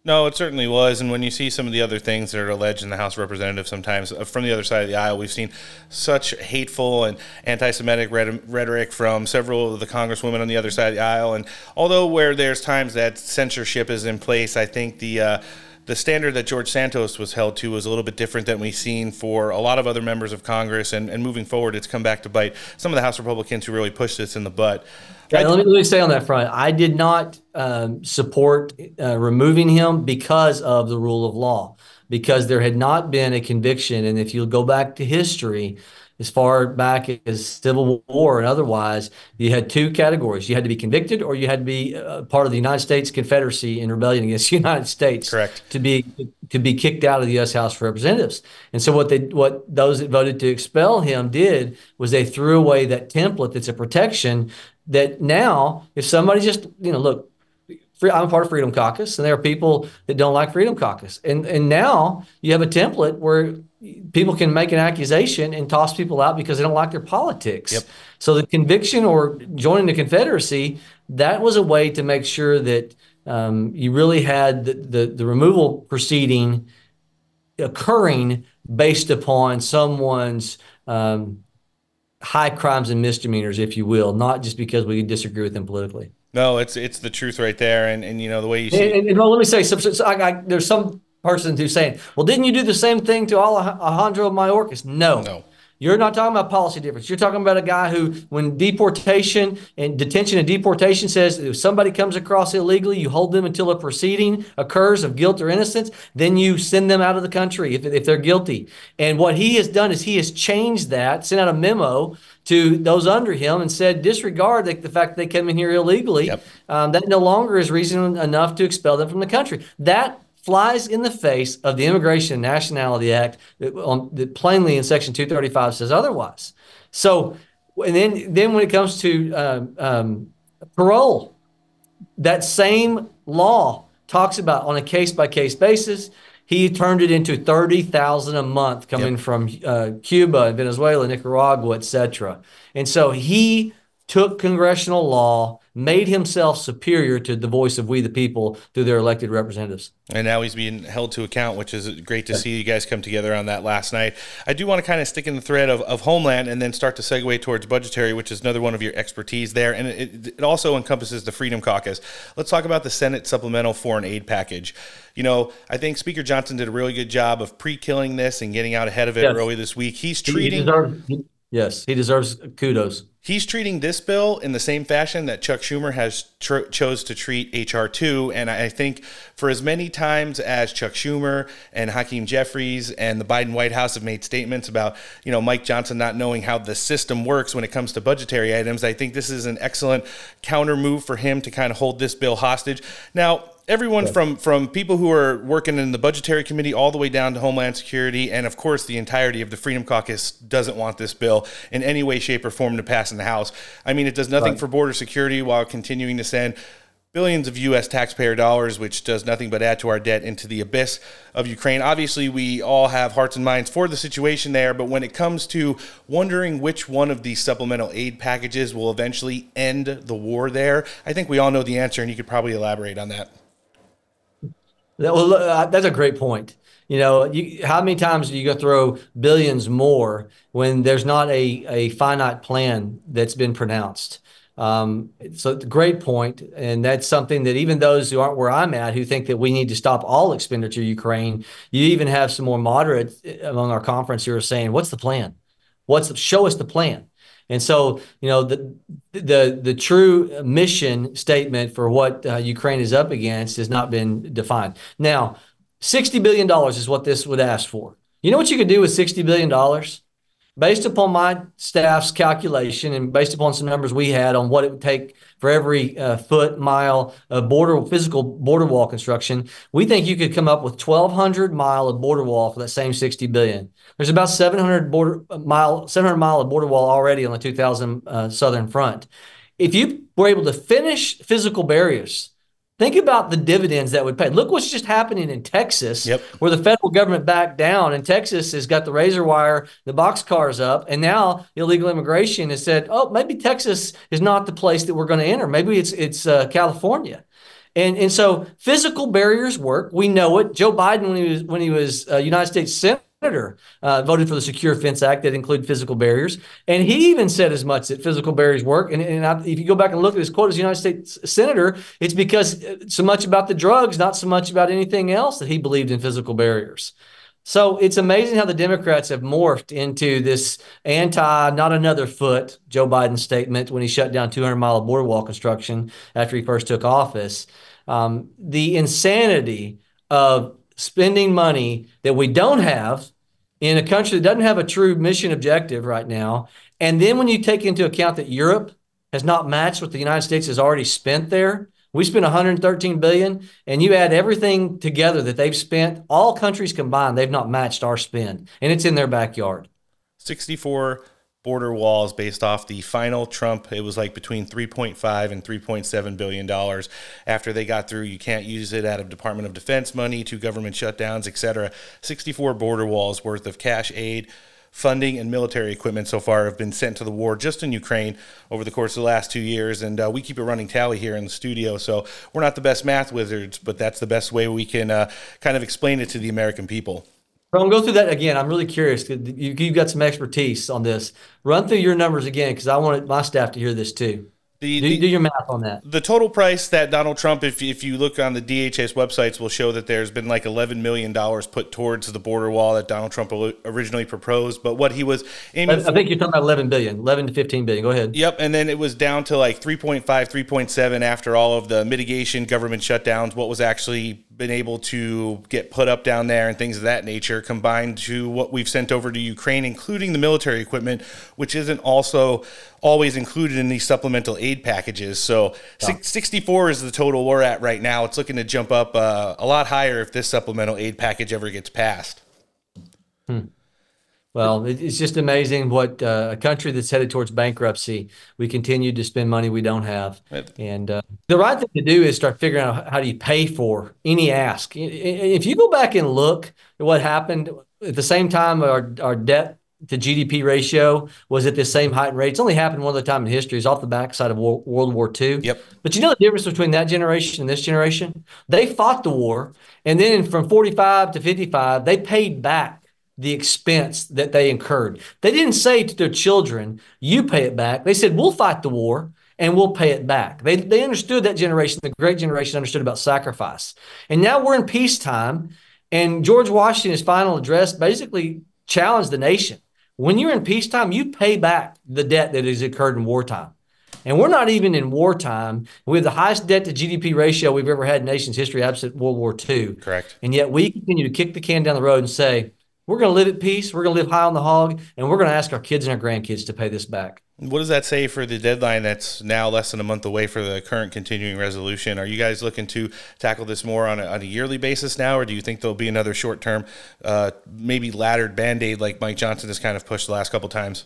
No, it certainly was. And when you see some of the other things that are alleged in the House of Representatives, sometimes from the other side of the aisle, we've seen such hateful and anti-Semitic rhetoric from several of the congresswomen on the other side of the aisle. And although where there's times that censorship is in place, I think the uh, the standard that George Santos was held to was a little bit different than we've seen for a lot of other members of Congress. And, and moving forward, it's come back to bite some of the House Republicans who really pushed this in the butt. Yeah, let me, let me say on that front, I did not um, support uh, removing him because of the rule of law, because there had not been a conviction. And if you go back to history, as far back as Civil War and otherwise, you had two categories. You had to be convicted, or you had to be uh, part of the United States Confederacy in rebellion against the United States. Correct. To be to be kicked out of the U S House of Representatives. And so what they what those that voted to expel him did was they threw away that template that's a protection that now, if somebody just, you know, look, I'm part of Freedom Caucus, and there are people that don't like Freedom Caucus. And, and now you have a template where people can make an accusation and toss people out because they don't like their politics. Yep. So the conviction or joining the Confederacy, that was a way to make sure that um, you really had the, the, the removal proceeding occurring based upon someone's um, high crimes and misdemeanors, if you will, not just because we disagree with them politically. No, it's it's the truth right there. And, and you know, the way you see it. And, and well, let me say, so, so I, I, there's some person who's saying, well, didn't you do the same thing to Alejandro Mayorkas? No. No. You're not talking about policy difference. You're talking about a guy who, when deportation and detention and deportation says if somebody comes across illegally, you hold them until a proceeding occurs of guilt or innocence, then you send them out of the country if, if they're guilty. And what he has done is he has changed that, sent out a memo to those under him and said, disregard the, the fact that they came in here illegally. Yep. Um, that no longer is reason enough to expel them from the country. That flies in the face of the Immigration and Nationality Act that, on, that plainly in Section two thirty-five says otherwise. So, and then, then when it comes to um, um, parole, that same law talks about on a case-by-case basis. He turned it into thirty thousand a month coming yep. from uh, Cuba and Venezuela, Nicaragua, et cetera. And so he took congressional law, made himself superior to the voice of we the people through their elected representatives. And now he's being held to account, which is great to see you guys come together on that last night. I do want to kind of stick in the thread of, of Homeland and then start to segue towards budgetary, which is another one of your expertise there. And it, it also encompasses the Freedom Caucus. Let's talk about the Senate Supplemental Foreign Aid Package. You know, I think Speaker Johnson did a really good job of pre-killing this and getting out ahead of it yes. early this week. He's treating... He deserves, yes, he deserves kudos. He's treating this bill in the same fashion that Chuck Schumer has tr- chose to treat H R two. And I think for as many times as Chuck Schumer and Hakeem Jeffries and the Biden White House have made statements about, you know, Mike Johnson not knowing how the system works when it comes to budgetary items, I think this is an excellent counter move for him to kind of hold this bill hostage. Now, everyone from, from people who are working in the Budgetary Committee all the way down to Homeland Security and, of course, the entirety of the Freedom Caucus doesn't want this bill in any way, shape, or form to pass in the House. I mean, it does nothing right. for border security while continuing to send billions of U S taxpayer dollars, which does nothing but add to our debt, into the abyss of Ukraine. Obviously, we all have hearts and minds for the situation there, but when it comes to wondering which one of these supplemental aid packages will eventually end the war there, I think we all know the answer, and you could probably elaborate on that. Well, that's a great point. You know, you, how many times are you going to throw billions more when there's not a, a finite plan that's been pronounced? Um, so it's a great point. And that's something that even those who aren't where I'm at, who think that we need to stop all expenditure Ukraine, you even have some more moderates among our conference who are saying, what's the plan? What's the, show us the plan. And so, you know, the the the true mission statement for what uh, Ukraine is up against has not been defined. Now, sixty billion dollars is what this would ask for. You know what you could do with sixty billion dollars? Based upon my staff's calculation and based upon some numbers we had on what it would take for every uh, foot, mile of border, physical border wall construction, we think you could come up with twelve hundred mile of border wall for that same sixty billion. There's about seven hundred mile of border wall already on the two thousand uh, southern front. If you were able to finish physical barriers, think about the dividends that would pay. Look what's just happening in Texas, yep. where the federal government backed down, and Texas has got the razor wire, the boxcars up, and now illegal immigration has said, oh, maybe Texas is not the place that we're going to enter. Maybe it's it's uh, California. And and so physical barriers work. We know it. Joe Biden, when he was, when he was uh, United States Senator, Uh, voted for the Secure Fence Act that included physical barriers. And he even said as much that physical barriers work. And, and I, if you go back and look at his quote as a United States Senator, it's because so much about the drugs, not so much about anything else that he believed in physical barriers. So it's amazing how the Democrats have morphed into this anti, not another foot, Joe Biden statement when he shut down two hundred mile of border wall construction after he first took office. Um, the insanity of spending money that we don't have in a country that doesn't have a true mission objective right now. And then when you take into account that Europe has not matched what the United States has already spent there, we spent one hundred thirteen billion dollars, and you add everything together that they've spent, all countries combined, they've not matched our spend, and it's in their backyard. sixty-four border walls based off the final Trump. It was like between three point five and three point seven billion dollars after they got through. You can't use it out of Department of Defense money to government shutdowns, et cetera. sixty-four border walls worth of cash aid, funding, and military equipment so far have been sent to the war just in Ukraine over the course of the last two years. And uh, we keep a running tally here in the studio. So we're not the best math wizards, but that's the best way we can uh, kind of explain it to the American people. Rome, go through that again. I'm really curious. You, you've got some expertise on this. Run through your numbers again, because I wanted my staff to hear this too. The, do, the, do your math on that. The total price that Donald Trump, if if you look on the D H S websites, will show that there's been like eleven million dollars put towards the border wall that Donald Trump originally proposed. But what he was aiming I, for, I think you're talking about eleven billion dollars, eleven to fifteen billion dollars. Go ahead. Yep. And then it was down to like three point five, three point seven after all of the mitigation, government shutdowns, what was actually been able to get put up down there and things of that nature, combined to what we've sent over to Ukraine, including the military equipment, which isn't also always included in these supplemental aid packages. So yeah. sixty-four is the total we're at right now. It's looking to jump up uh, a lot higher if this supplemental aid package ever gets passed. Hmm. Well, it's just amazing what uh, a country that's headed towards bankruptcy, we continue to spend money we don't have. And uh, the right thing to do is start figuring out how do you pay for any ask. If you go back and look at what happened at the same time, our, our debt to G D P ratio was at the same height and rate. It's only happened one other time in history. It's off the backside of war, World War Two. Yep. But you know the difference between that generation and this generation? They fought the war. And then from forty-five to fifty-five, they paid back the expense that they incurred. They didn't say to their children, you pay it back. They said, we'll fight the war and we'll pay it back. They they understood that generation, the great generation understood about sacrifice. And now we're in peacetime, and George Washington's final address basically challenged the nation. When you're in peacetime, you pay back the debt that is incurred in wartime. And we're not even in wartime. We have the highest debt to G D P ratio we've ever had in nation's history, absent World War Two. Correct. And yet we continue to kick the can down the road and say, we're going to live at peace, we're going to live high on the hog, and we're going to ask our kids and our grandkids to pay this back. What does that say for the deadline that's now less than a month away for the current continuing resolution? Are you guys looking to tackle this more on a, on a yearly basis now, or do you think there'll be another short-term, uh, maybe laddered Band-Aid like Mike Johnson has kind of pushed the last couple times?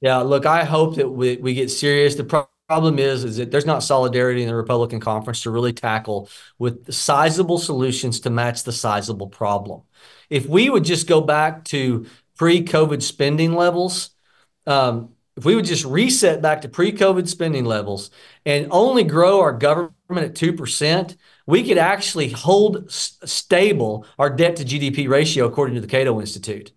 Yeah, look, I hope that we, we get serious. The pro- problem is, is that there's not solidarity in the Republican conference to really tackle with sizable solutions to match the sizable problem. If we would just go back to pre-COVID spending levels, um, if we would just reset back to pre-COVID spending levels and only grow our government at two percent, we could actually hold s- stable our debt to G D P ratio, according to the Cato Institute.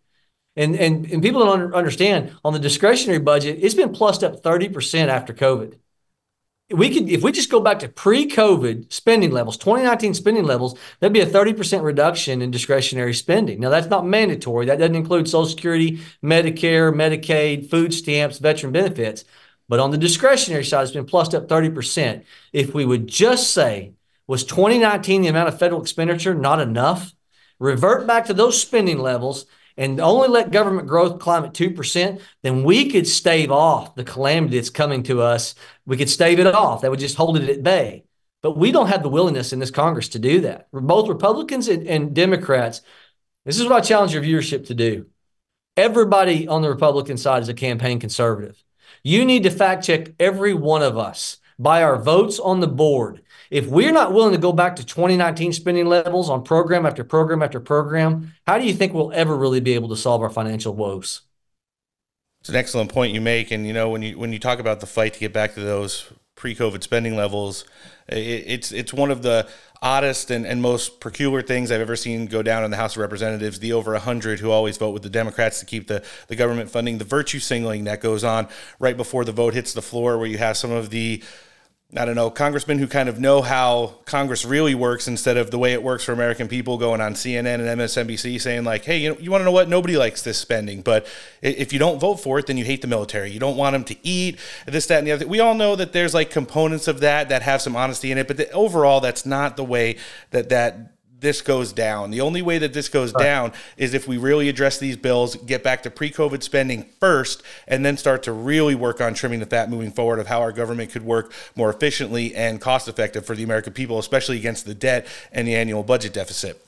And, and, and people don't un- understand, on the discretionary budget, it's been plussed up thirty percent after COVID. We could, if we just go back to pre-COVID spending levels, twenty nineteen spending levels, that'd be a thirty percent reduction in discretionary spending. Now, that's not mandatory. That doesn't include Social Security, Medicare, Medicaid, food stamps, veteran benefits. But on the discretionary side, it's been plussed up thirty percent. If we would just say, was twenty nineteen the amount of federal expenditure not enough? Revert back to those spending levels and only let government growth climb at two percent, then we could stave off the calamity that's coming to us. We could stave it off. That would just hold it at bay. But we don't have the willingness in this Congress to do that. Both Republicans and, and Democrats, this is what I challenge your viewership to do. Everybody on the Republican side is a campaign conservative. You need to fact check every one of us by our votes on the board. If we're not willing to go back to twenty nineteen spending levels on program after program after program, how do you think we'll ever really be able to solve our financial woes? It's an excellent point you make. And, you know, when you when you talk about the fight to get back to those pre-COVID spending levels, it, it's it's one of the oddest and, and most peculiar things I've ever seen go down in the House of Representatives, the over one hundred who always vote with the Democrats to keep the, the government funding, the virtue signaling that goes on right before the vote hits the floor, where you have some of the, I don't know, congressmen who kind of know how Congress really works instead of the way it works for American people, going on C N N and M S N B C saying like, hey, you know, you want to know what? Nobody likes this spending, but if you don't vote for it, then you hate the military. You don't want them to eat this, that, and the other. We all know that there's like components of that that have some honesty in it, but the, overall, that's not the way that that this goes down. The only way that this goes right. down is if we really address these bills, get back to pre-COVID spending first, and then start to really work on trimming the fat moving forward of how our government could work more efficiently and cost effective for the American people, especially against the debt and the annual budget deficit.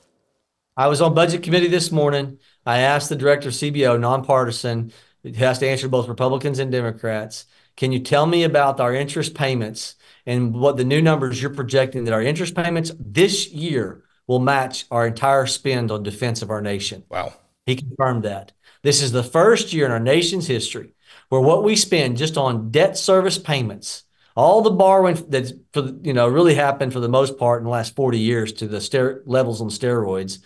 I was on budget committee this morning. I asked the director of C B O, nonpartisan, it has to answer both Republicans and Democrats, can you tell me about our interest payments and what the new numbers you're projecting that our interest payments this year will match our entire spend on defense of our nation. Wow. He confirmed that. This is the first year in our nation's history where what we spend just on debt service payments, all the borrowing that's for, you know, really happened for the most part in the last forty years to the ster- levels on steroids,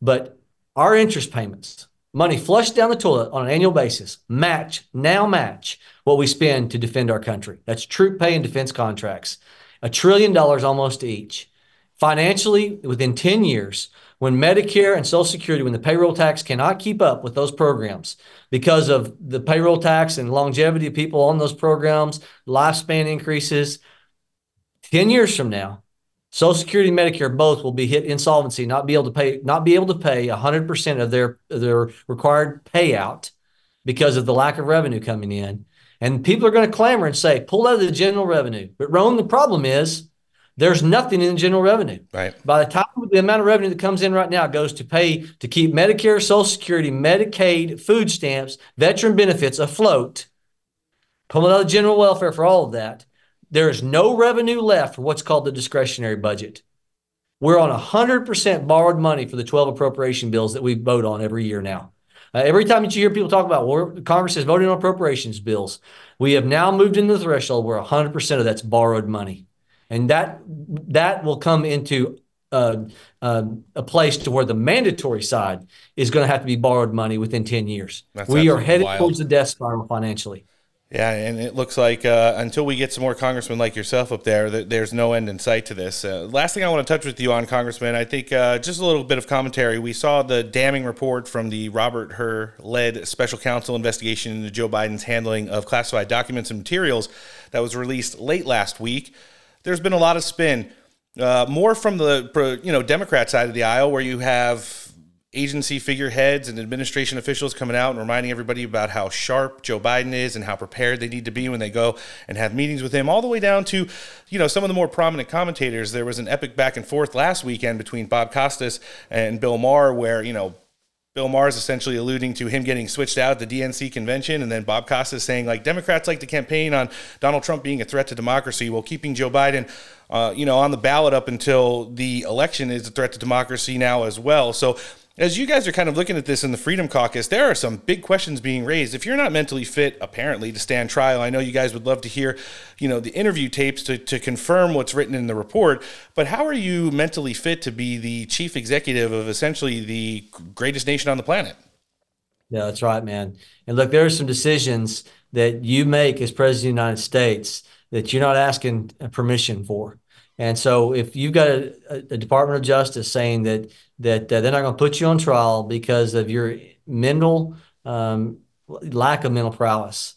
but our interest payments, money flushed down the toilet on an annual basis, match, now match what we spend to defend our country. That's troop pay and defense contracts, a trillion dollars almost each. Financially, within ten years, when Medicare and Social Security, when the payroll tax cannot keep up with those programs because of the payroll tax and longevity of people on those programs, lifespan increases, ten years from now, Social Security and Medicare both will be hit insolvency, not be able to pay, not be able to pay one hundred percent of their their required payout because of the lack of revenue coming in. And people are going to clamor and say, pull out of the general revenue. But Ron, the problem is there's nothing in the general revenue. Right. By the time the amount of revenue that comes in right now goes to pay to keep Medicare, Social Security, Medicaid, food stamps, veteran benefits afloat, pull out of the general welfare for all of that. There is no revenue left for what's called the discretionary budget. We're on one hundred percent borrowed money for the twelve appropriation bills that we vote on every year now. Uh, every time that you hear people talk about, well, Congress is voting on appropriations bills, we have now moved into the threshold where one hundred percent of that's borrowed money. And that that will come into uh, uh, a place to where the mandatory side is going to have to be borrowed money within ten years. That's we are headed wild. towards the death spiral financially. Yeah, and it looks like uh, until we get some more congressmen like yourself up there, th- there's no end in sight to this. Uh, last thing I want to touch with you on, Congressman, I think uh, just a little bit of commentary. We saw the damning report from the Robert Hur-led special counsel investigation into Joe Biden's handling of classified documents and materials that was released late last week. There's been a lot of spin, uh, more from the you know Democrat side of the aisle, where you have agency figureheads and administration officials coming out and reminding everybody about how sharp Joe Biden is and how prepared they need to be when they go and have meetings with him, all the way down to, you know, some of the more prominent commentators. There was an epic back and forth last weekend between Bob Costas and Bill Maher, where, you know, Bill Maher is essentially alluding to him getting switched out at the D N C convention, and then Bob Costas saying, like, Democrats like to campaign on Donald Trump being a threat to democracy while keeping Joe Biden, uh, you know, on the ballot up until the election is a threat to democracy now as well. So as you guys are kind of looking at this in the Freedom Caucus, there are some big questions being raised. If you're not mentally fit, apparently, to stand trial, I know you guys would love to hear, you know, the interview tapes to, to confirm what's written in the report, but how are you mentally fit to be the chief executive of essentially the greatest nation on the planet? Yeah, that's right, man. And look, there are some decisions that you make as president of the United States that you're not asking permission for. And so if you've got a, a Department of Justice saying that that uh, they're not going to put you on trial because of your mental um, lack of mental prowess,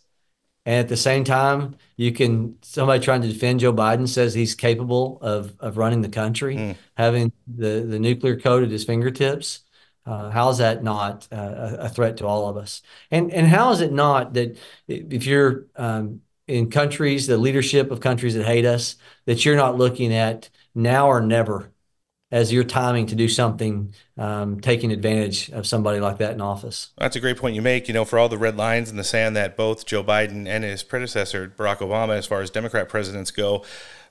and at the same time, you can somebody trying to defend Joe Biden says he's capable of of running the country, mm. having the, the nuclear code at his fingertips. Uh, how is that not uh, a threat to all of us? And and how is it not that if you're um, in countries, the leadership of countries that hate us, that you're not looking at now or never as your timing to do something, um, taking advantage of somebody like that in office? That's a great point you make. You know, for all the red lines in the sand that both Joe Biden and his predecessor, Barack Obama, as far as Democrat presidents go,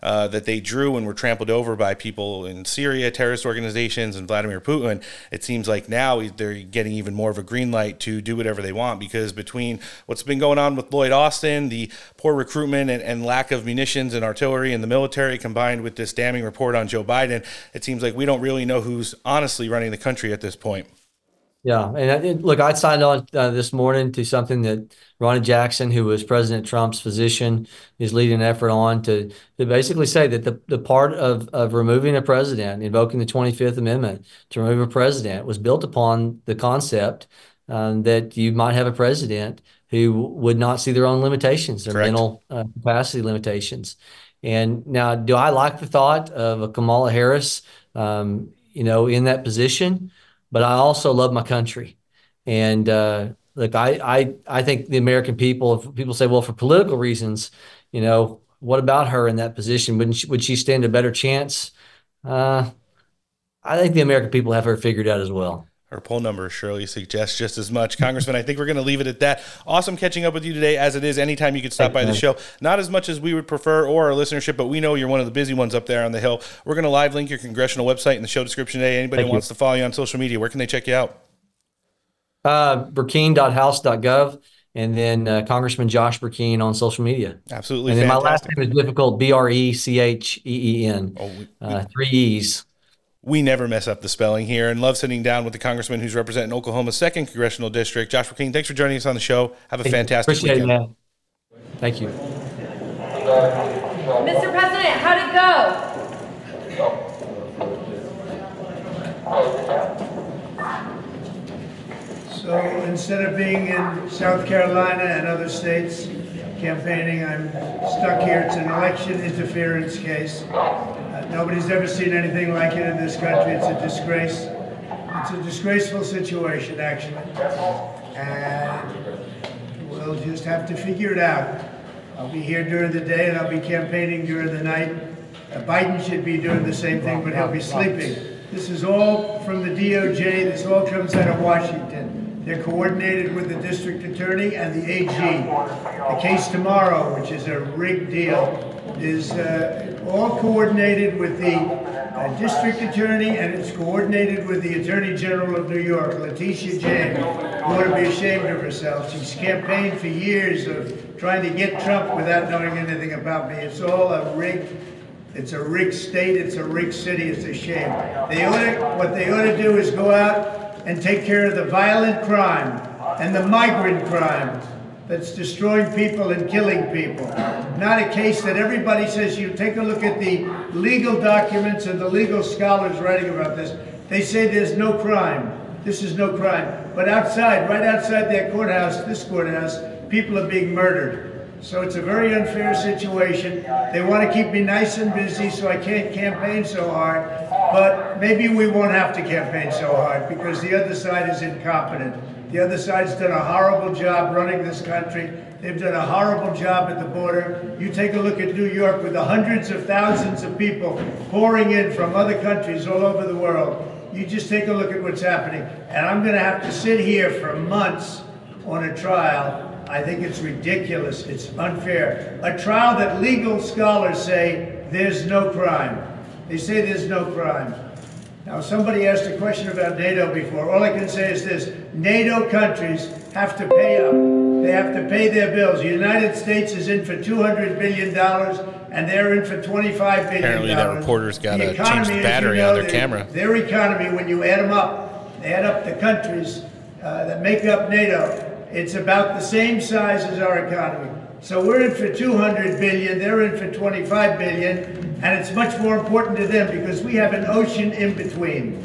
uh, that they drew and were trampled over by people in Syria, terrorist organizations, and Vladimir Putin, it seems like now they're getting even more of a green light to do whatever they want, because between what's been going on with Lloyd Austin, the poor recruitment and, and lack of munitions and artillery in the military, combined with this damning report on Joe Biden, it seems like we don't really know who's honestly running the country at this point. Yeah. And I, look, I signed on uh, this morning to something that Ronnie Jackson, who was President Trump's physician, is leading an effort on to, to basically say that the, the part of, of removing a president, invoking the twenty-fifth Amendment to remove a president, was built upon the concept um, that you might have a president who would not see their own limitations, their Correct. mental uh, capacity limitations. And now, do I like the thought of a Kamala Harris Um, you know, in that position, but I also love my country. And uh, look, I, I, I think the American people, if people say, well, for political reasons, you know, what about her in that position? Wouldn't she, would she stand a better chance? Uh, I think the American people have her figured out as well. Our poll number surely suggests just as much. Congressman, I think we're going to leave it at that. Awesome catching up with you today, as it is. Anytime you could stop by the show. Not as much as we would prefer or our listenership, but we know you're one of the busy ones up there on the Hill. We're going to live link your congressional website in the show description today. Anybody who wants to follow you on social media, where can they check you out? Uh, Brecheen dot house dot gov. And then uh, Congressman Josh Brecheen on social media. Absolutely. And then fantastic. My last name is difficult, B R E C H E E N. Oh, we, uh, three E's. We never mess up the spelling here, and love sitting down with the congressman who's representing Oklahoma's second congressional district, Josh Brecheen. Thanks for joining us on the show. Have a fantastic Appreciate weekend. It, Thank you. Mister President, how'd it go? So instead of being in South Carolina and other states campaigning, I'm stuck here. It's an election interference case. Nobody's ever seen anything like it in this country. It's a disgrace. It's a disgraceful situation, actually. And we'll just have to figure it out. I'll be here during the day, and I'll be campaigning during the night. Uh, Biden should be doing the same thing, but he'll be sleeping. This is all from the D O J. This all comes out of Washington. They're coordinated with the district attorney and the A G. The case tomorrow, which is a rigged deal, is uh, all coordinated with the uh, district attorney, and it's coordinated with the Attorney General of New York, Letitia James, who ought to be ashamed of herself. She's campaigned for years of trying to get Trump without knowing anything about me. It's all a rigged, it's a rigged state, it's a rigged city, it's a shame. They ought to, what they ought to do is go out and take care of the violent crime and the migrant crime that's destroying people and killing people. Not a case that everybody says, you take a look at the legal documents and the legal scholars writing about this. They say there's no crime. This is no crime. But outside, right outside their courthouse, this courthouse, people are being murdered. So it's a very unfair situation. They want to keep me nice and busy so I can't campaign so hard. But maybe we won't have to campaign so hard because the other side is incompetent. The other side's done a horrible job running this country. They've done a horrible job at the border. You take a look at New York with the hundreds of thousands of people pouring in from other countries all over the world. You just take a look at what's happening. And I'm going to have to sit here for months on a trial. I think it's ridiculous. It's unfair. A trial that legal scholars say there's no crime. They say there's no crime. Now, somebody asked a question about NATO before. All I can say is this. NATO countries have to pay up. They have to pay their bills. The United States is in for two hundred billion dollars, and they're in for twenty-five billion dollars. Apparently, that reporter's got to change the battery on their camera. Their economy, when you add them up, they add up the countries uh, that make up NATO, it's about the same size as our economy. So we're in for two hundred billion dollars, they're in for twenty-five billion dollars. And it's much more important to them because we have an ocean in between.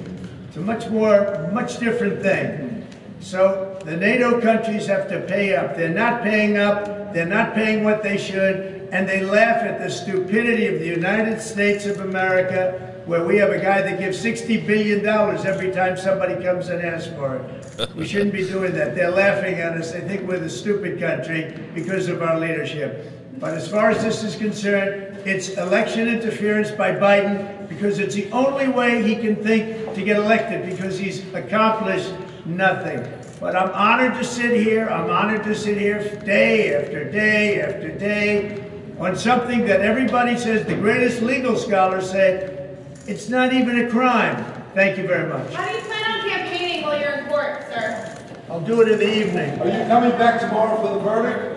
It's a much more, much different thing. So the NATO countries have to pay up. They're not paying up. They're not paying what they should. And they laugh at the stupidity of the United States of America, where we have a guy that gives sixty billion dollars every time somebody comes and asks for it. We shouldn't be doing that. They're laughing at us. They think we're the stupid country because of our leadership. But as far as this is concerned, it's election interference by Biden because it's the only way he can think to get elected because he's accomplished nothing. But I'm honored to sit here. I'm honored to sit here day after day after day on something that everybody says, the greatest legal scholars say, it's not even a crime. Thank you very much. How do you plan on campaigning while you're in court, sir? I'll do it in the evening. Are you coming back tomorrow for the verdict?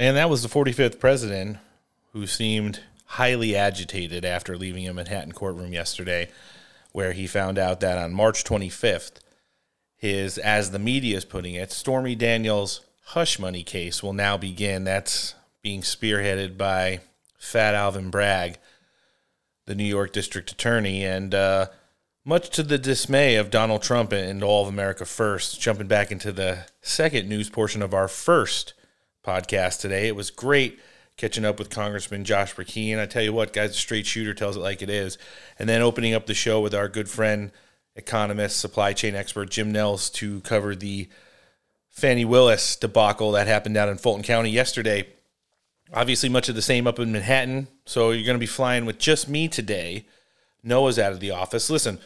And that was the forty-fifth president who seemed highly agitated after leaving a Manhattan courtroom yesterday, where he found out that on March twenty-fifth, his, as the media is putting it, Stormy Daniels' hush money case will now begin. That's being spearheaded by Fat Alvin Bragg, the New York District Attorney, and uh, much to the dismay of Donald Trump and all of America First. Jumping back into the second news portion of our first podcast today. It was great catching up with Congressman Josh Brecheen. I tell you what, guys, a straight shooter tells it like it is. And then opening up the show with our good friend, economist, supply chain expert Jim Nelles to cover the Fani Willis debacle that happened down in Fulton County yesterday. Obviously, much of the same up in Manhattan. So you're going to be flying with just me today. Noah's out of the office. Listen,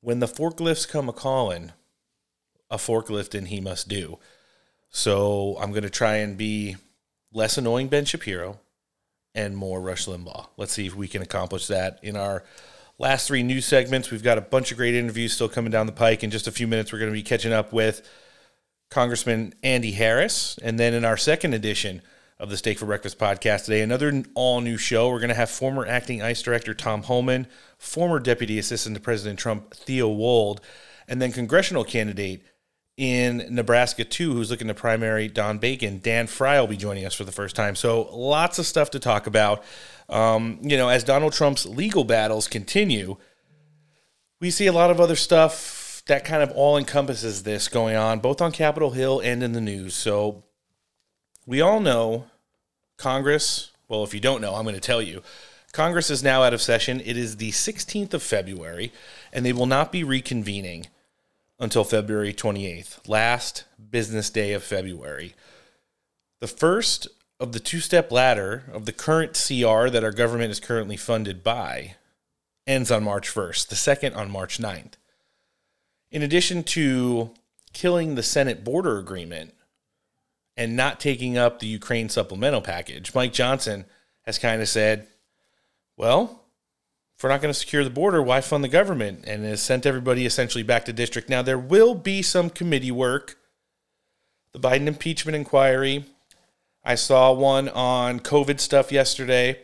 when the forklifts come a-calling, a forklifting he must do. So I'm going to try and be less annoying Ben Shapiro and more Rush Limbaugh. Let's see if we can accomplish that in our last three news segments. We've got a bunch of great interviews still coming down the pike. In just a few minutes, we're going to be catching up with Congressman Andy Harris. And then in our second edition of the Steak for Breakfast podcast today, another all-new show, we're going to have former acting ICE director Tom Homan, former deputy assistant to President Trump Theo Wold, and then congressional candidate in Nebraska, too, who's looking to primary Don Bacon. Dan Fry will be joining us for the first time. So lots of stuff to talk about. Um, you know, as Donald Trump's legal battles continue, we see a lot of other stuff that kind of all encompasses this going on, both on Capitol Hill and in the news. So we all know Congress, well, if you don't know, I'm going to tell you, Congress is now out of session. It is the sixteenth of February, and they will not be reconvening until February twenty-eighth, last business day of February. The first of the two-step ladder of the current C R that our government is currently funded by ends on March first, the second on March ninth. In addition to killing the Senate border agreement and not taking up the Ukraine supplemental package, Mike Johnson has kind of said, well, if we're not going to secure the border, why fund the government? And has sent everybody essentially back to district. Now, there will be some committee work. The Biden impeachment inquiry. I saw one on COVID stuff yesterday.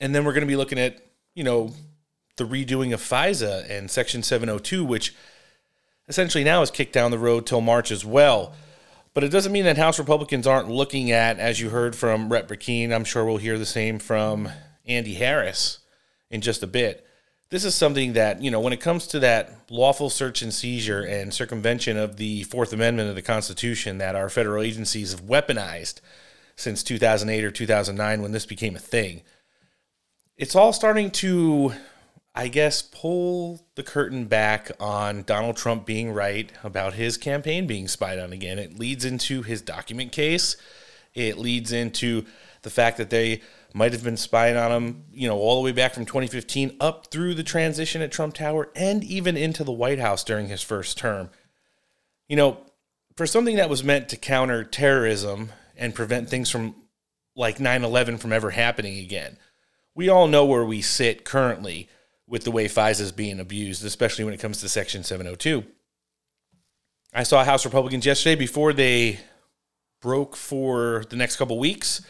And then we're going to be looking at, you know, the redoing of FISA and Section seven oh two, which essentially now is kicked down the road till March as well. But it doesn't mean that House Republicans aren't looking at, as you heard from Representative Brecheen, I'm sure we'll hear the same from Andy Harris in just a bit. This is something that, you know, when it comes to that lawful search and seizure and circumvention of the Fourth Amendment of the Constitution that our federal agencies have weaponized since two thousand eight or two thousand nine when this became a thing, it's all starting to, I guess, pull the curtain back on Donald Trump being right about his campaign being spied on again. It leads into his document case. It leads into the fact that they might have been spying on him, you know, all the way back from twenty fifteen up through the transition at Trump Tower and even into the White House during his first term. You know, for something that was meant to counter terrorism and prevent things from, like nine eleven, from ever happening again, we all know where we sit currently with the way FISA is being abused, especially when it comes to Section seven oh two. I saw House Republicans yesterday before they broke for the next couple weeks,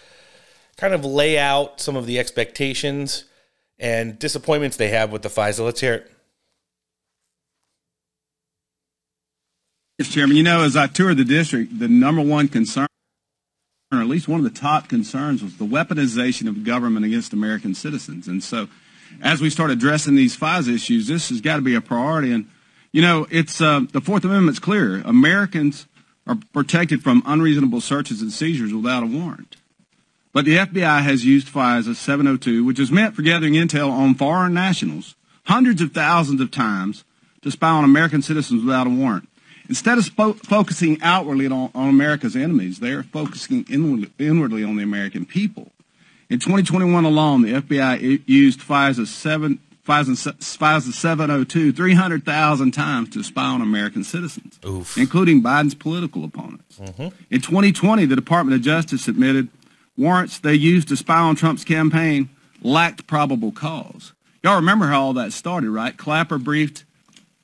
kind of lay out some of the expectations and disappointments they have with the FISA. Let's hear it. Mister Chairman, you know, as I toured the district, the number one concern, or at least one of the top concerns, was the weaponization of government against American citizens. And so as we start addressing these FISA issues, this has got to be a priority. And, you know, it's uh, the Fourth Amendment's clear. Americans are protected from unreasonable searches and seizures without a warrant. But the F B I has used FISA seven oh two, which is meant for gathering intel on foreign nationals, hundreds of thousands of times to spy on American citizens without a warrant. Instead of spo- focusing outwardly on, on America's enemies, they are focusing inward, inwardly on the American people. In twenty twenty-one alone, the F B I used FISA, seven, FISA, FISA seven oh two three hundred thousand times to spy on American citizens, Oof. including Biden's political opponents. Mm-hmm. In twenty twenty, the Department of Justice admitted warrants they used to spy on Trump's campaign lacked probable cause. Y'all remember how all that started, right? Clapper briefed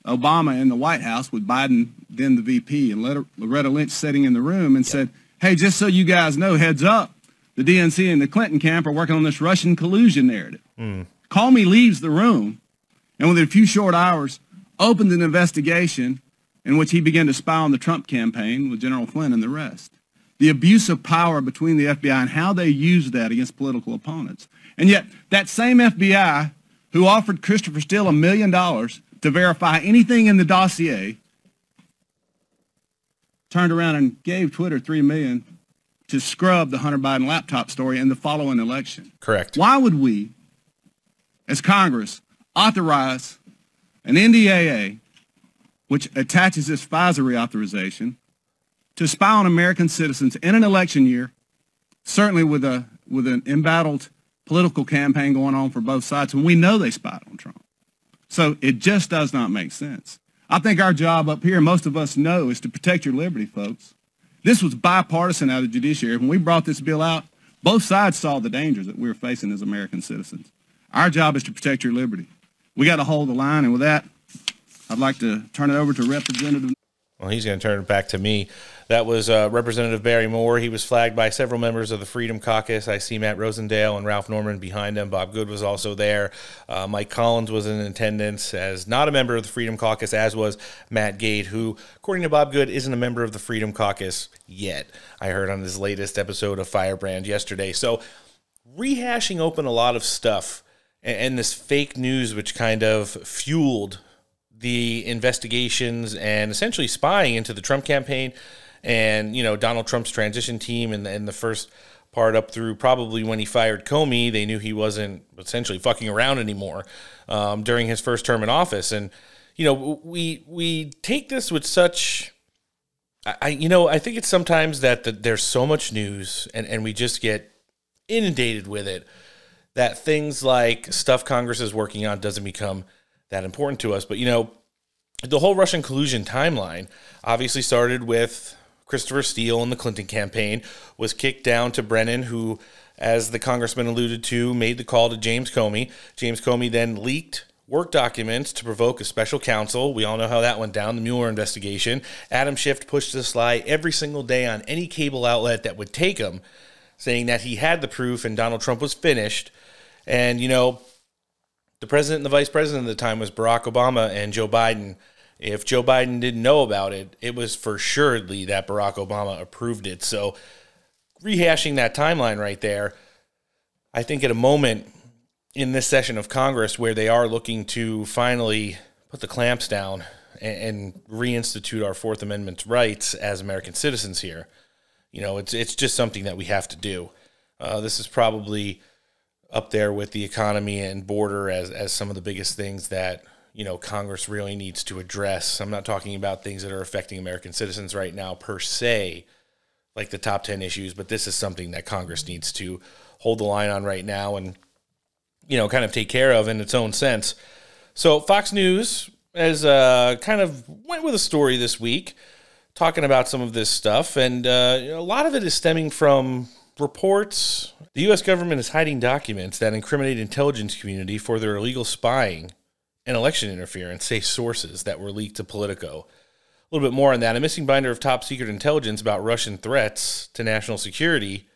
Obama in the White House with Biden, then the V P, and Loretta Lynch sitting in the room and yep. said, hey, just so you guys know, heads up, the D N C and the Clinton camp are working on this Russian collusion narrative. Mm. Comey leaves the room, and within a few short hours, opened an investigation in which he began to spy on the Trump campaign with General Flynn and the rest. The abuse of power between the F B I and how they use that against political opponents. And yet, that same F B I who offered Christopher Steele a million dollars to verify anything in the dossier turned around and gave Twitter three million dollars to scrub the Hunter Biden laptop story in the following election. Correct. Why would we, as Congress, authorize an N D A A, which attaches this FISA reauthorization, to spy on American citizens in an election year, certainly with a with an embattled political campaign going on for both sides, and we know they spied on Trump. So it just does not make sense. I think our job up here, most of us know, is to protect your liberty, folks. This was bipartisan out of the judiciary. When we brought this bill out, both sides saw the dangers that we were facing as American citizens. Our job is to protect your liberty. We got to hold the line, and with that, I'd like to turn it over to Representative. Well, he's going to turn it back to me. That was uh, Representative Barry Moore. He was flagged by several members of the Freedom Caucus. I see Matt Rosendale and Ralph Norman behind him. Bob Good was also there. Uh, Mike Collins was in attendance as not a member of the Freedom Caucus, as was Matt Gate, who, according to Bob Good, isn't a member of the Freedom Caucus yet. I heard on his latest episode of Firebrand yesterday. So rehashing open a lot of stuff and, and this fake news, which kind of fueled the investigations and essentially spying into the Trump campaign and, you know, Donald Trump's transition team and, and the first part up through probably when he fired Comey. They knew he wasn't essentially fucking around anymore um, during his first term in office. And, you know, we we take this with such... I, you know, I think it's sometimes that the, there's so much news and, and we just get inundated with it that things like stuff Congress is working on doesn't become that important to us. But, you know, the whole Russian collusion timeline obviously started with Christopher Steele and the Clinton campaign, was kicked down to Brennan, who, as the congressman alluded to, made the call to James Comey. James Comey then leaked work documents to provoke a special counsel. We all know how that went down, the Mueller investigation. Adam Schiff pushed this lie every single day on any cable outlet that would take him, saying that he had the proof and Donald Trump was finished. And, you know, the president and the vice president at the time was Barack Obama and Joe Biden. If Joe Biden didn't know about it, it was for surely that Barack Obama approved it. So rehashing that timeline right there, I think at a moment in this session of Congress where they are looking to finally put the clamps down and, and reinstitute our Fourth Amendment rights as American citizens here. You know, it's it's just something that we have to do. Uh, this is probably up there with the economy and border as, as some of the biggest things that, you know, Congress really needs to address. I'm not talking about things that are affecting American citizens right now per se, like the top ten issues, but this is something that Congress needs to hold the line on right now and, you know, kind of take care of in its own sense. So Fox News has uh, kind of went with a story this week talking about some of this stuff, and uh, a lot of it is stemming from reports. The U S government is hiding documents that incriminate intelligence community for their illegal spying and election interference, say sources that were leaked to Politico. A little bit more on that. A missing binder of top-secret intelligence about Russian threats to national security,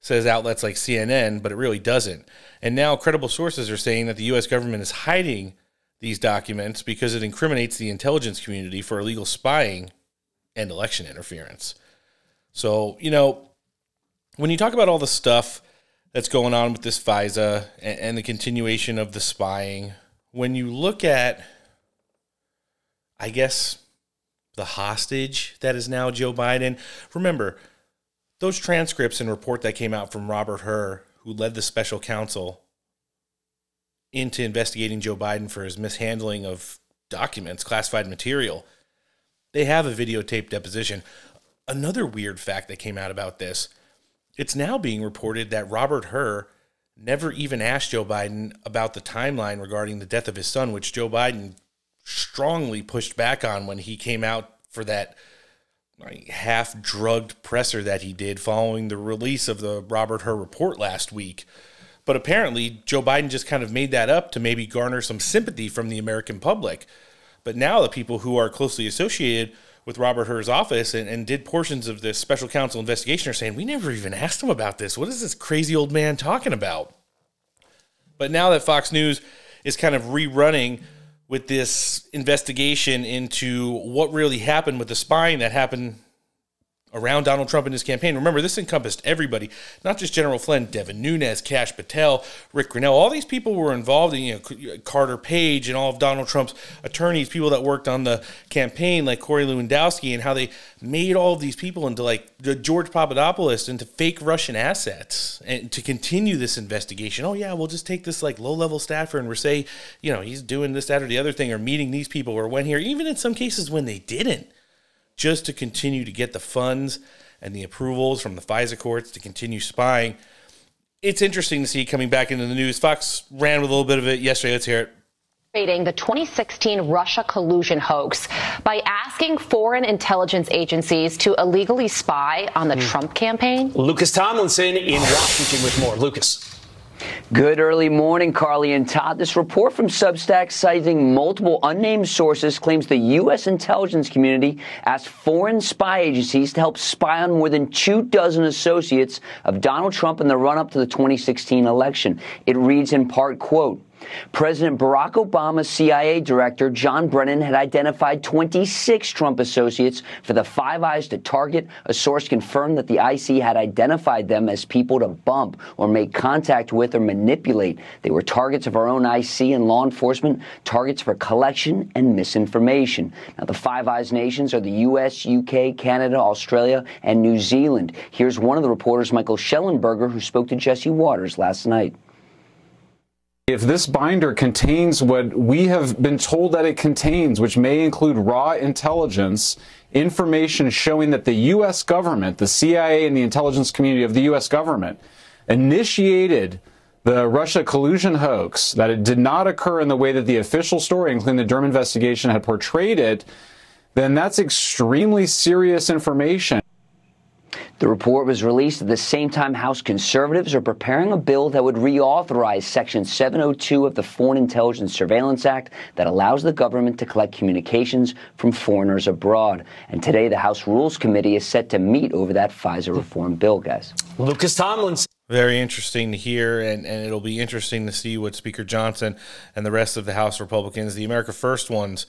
says outlets like C N N, but it really doesn't. And now credible sources are saying that the U S government is hiding these documents because it incriminates the intelligence community for illegal spying and election interference. So, you know, when you talk about all the stuff that's going on with this FISA and, and the continuation of the spying, when you look at, I guess, the hostage that is now Joe Biden, remember, those transcripts and report that came out from Robert Hur, who led the special counsel into investigating Joe Biden for his mishandling of documents, classified material, they have a videotaped deposition. Another weird fact that came out about this, it's now being reported that Robert Hur never even asked Joe Biden about the timeline regarding the death of his son, which Joe Biden strongly pushed back on when he came out for that half-drugged presser that he did following the release of the Robert Hur report last week. But apparently, Joe Biden just kind of made that up to maybe garner some sympathy from the American public. But now the people who are closely associated with Robert Hur's office and, and did portions of this special counsel investigation are saying, we never even asked him about this. What is this crazy old man talking about? But now that Fox News is kind of rerunning with this investigation into what really happened with the spying that happened around Donald Trump and his campaign. Remember, this encompassed everybody, not just General Flynn, Devin Nunes, Cash Patel, Rick Grinnell. All these people were involved in, you know, Carter Page and all of Donald Trump's attorneys, people that worked on the campaign like Corey Lewandowski, and how they made all of these people into, like, George Papadopoulos, into fake Russian assets, and to continue this investigation. Oh, yeah, we'll just take this, like, low-level staffer and we're say, you know, he's doing this, that, or the other thing, or meeting these people, or went here, even in some cases when they didn't, just to continue to get the funds and the approvals from the FISA courts to continue spying. It's interesting to see coming back into the news. Fox ran with a little bit of it yesterday. Let's hear it. The twenty sixteen Russia collusion hoax by asking foreign intelligence agencies to illegally spy on the mm. Trump campaign. Lucas Tomlinson in Washington with more. Lucas. Good early morning, Carly and Todd. This report from Substack, citing multiple unnamed sources, claims the U S intelligence community asked foreign spy agencies to help spy on more than two dozen associates of Donald Trump in the run-up to the twenty sixteen election. It reads in part, quote, President Barack Obama's C I A director, John Brennan, had identified twenty-six Trump associates for the Five Eyes to target. A source confirmed that the I C had identified them as people to bump or make contact with or manipulate. They were targets of our own I C and law enforcement, targets for collection and misinformation. Now, the Five Eyes nations are the U S, U K, Canada, Australia, and New Zealand. Here's one of the reporters, Michael Schellenberger, who spoke to Jesse Waters last night. If this binder contains what we have been told that it contains, which may include raw intelligence, information showing that the U S government, the C I A and the intelligence community of the U S government, initiated the Russia collusion hoax, that it did not occur in the way that the official story, including the Durham investigation, had portrayed it, then that's extremely serious information. The report was released at the same time House conservatives are preparing a bill that would reauthorize Section seven oh two of the Foreign Intelligence Surveillance Act that allows the government to collect communications from foreigners abroad. And today, the House Rules Committee is set to meet over that FISA reform bill, guys. Lucas Tomlinson. Very interesting to hear, and, and it'll be interesting to see what Speaker Johnson and the rest of the House Republicans, the America First ones,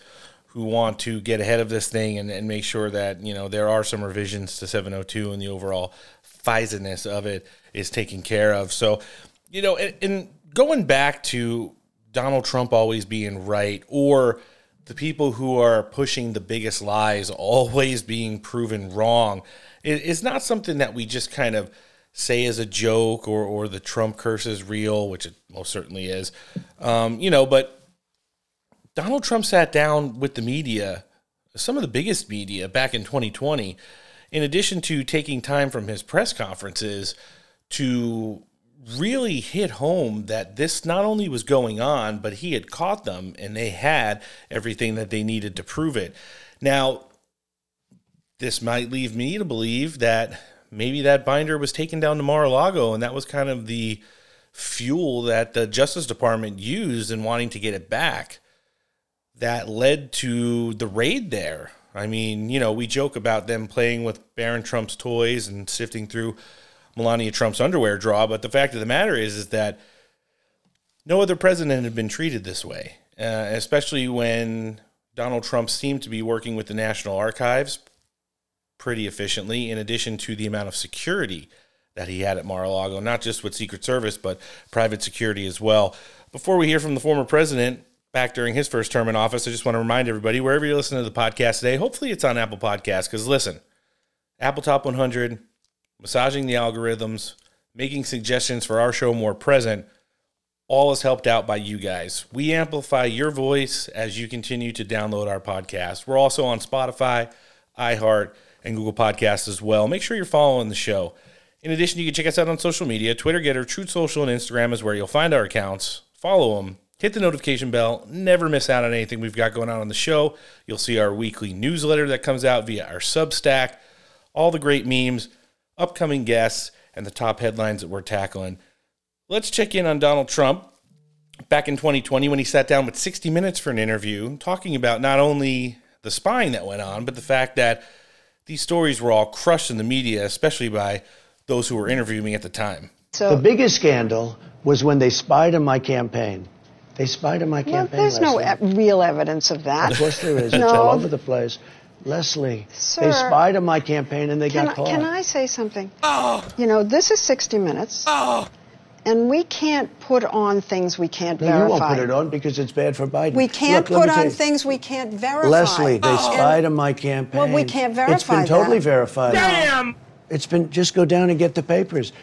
who want to get ahead of this thing and, and make sure that, you know, there are some revisions to seven oh two and the overall FISA-ness of it is taken care of. So, you know, and, and going back to Donald Trump always being right, or the people who are pushing the biggest lies always being proven wrong, it, it's not something that we just kind of say as a joke, or, or the Trump curse is real, which it most certainly is, um, you know, but Donald Trump sat down with the media, some of the biggest media, back in twenty twenty, in addition to taking time from his press conferences to really hit home that this not only was going on, but he had caught them and they had everything that they needed to prove it. Now, this might leave me to believe that maybe that binder was taken down to Mar-a-Lago, and that was kind of the fuel that the Justice Department used in wanting to get it back that led to the raid there. I mean, you know, we joke about them playing with Barron Trump's toys and sifting through Melania Trump's underwear drawer, but the fact of the matter is, is that no other president had been treated this way, uh, especially when Donald Trump seemed to be working with the National Archives pretty efficiently, in addition to the amount of security that he had at Mar-a-Lago, not just with Secret Service, but private security as well. Before we hear from the former president, back during his first term in office, I just want to remind everybody, wherever you're listening to the podcast today, hopefully it's on Apple Podcasts, because listen, Apple Top one hundred, massaging the algorithms, making suggestions for our show more present, all is helped out by you guys. We amplify your voice as you continue to download our podcast. We're also on Spotify, iHeart, and Google Podcasts as well. Make sure you're following the show. In addition, you can check us out on social media. Twitter, Getter, Truth Social, and Instagram is where you'll find our accounts. Follow them. Hit the notification bell. Never miss out on anything we've got going on on the show. You'll see our weekly newsletter that comes out via our Substack, all the great memes, upcoming guests, and the top headlines that we're tackling. Let's check in on Donald Trump back in twenty twenty when he sat down with sixty minutes for an interview, talking about not only the spying that went on, but the fact that these stories were all crushed in the media, especially by those who were interviewing me at the time. So the biggest scandal was when they spied on my campaign. They spied on my campaign. Well, there's Leslie. no e- real evidence of that. Of course there is. No. It's all over the place. Leslie, Sir, they spied on my campaign and they got I, caught. Can I say something? Oh. You know, this is sixty minutes. Oh. And we can't put on things we can't no, verify. You won't put it on because it's bad for Biden. We can't Look, put on things we can't verify. Leslie, they oh. spied on my campaign. Well, we can't verify that. It's been totally that. verified. Damn! It's been, just go down and get the papers.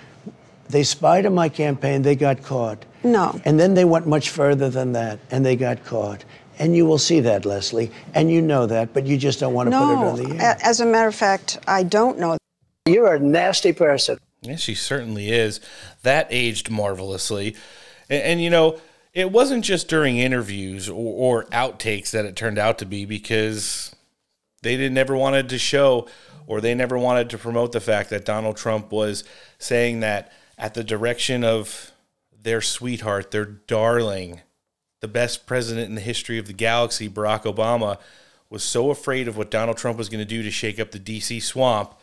They spied on my campaign. They got caught. No. And then they went much further than that, and they got caught. And you will see that, Leslie, and you know that, but you just don't want to no. put it on the air. As a matter of fact, I don't know. You're a nasty person. Yeah, she certainly is. That aged marvelously. And, and you know, it wasn't just during interviews or, or outtakes that it turned out to be, because they didn't ever wanted to show, or they never wanted to promote the fact that Donald Trump was saying that at the direction of their sweetheart, their darling, the best president in the history of the galaxy, Barack Obama, was so afraid of what Donald Trump was going to do to shake up the D C swamp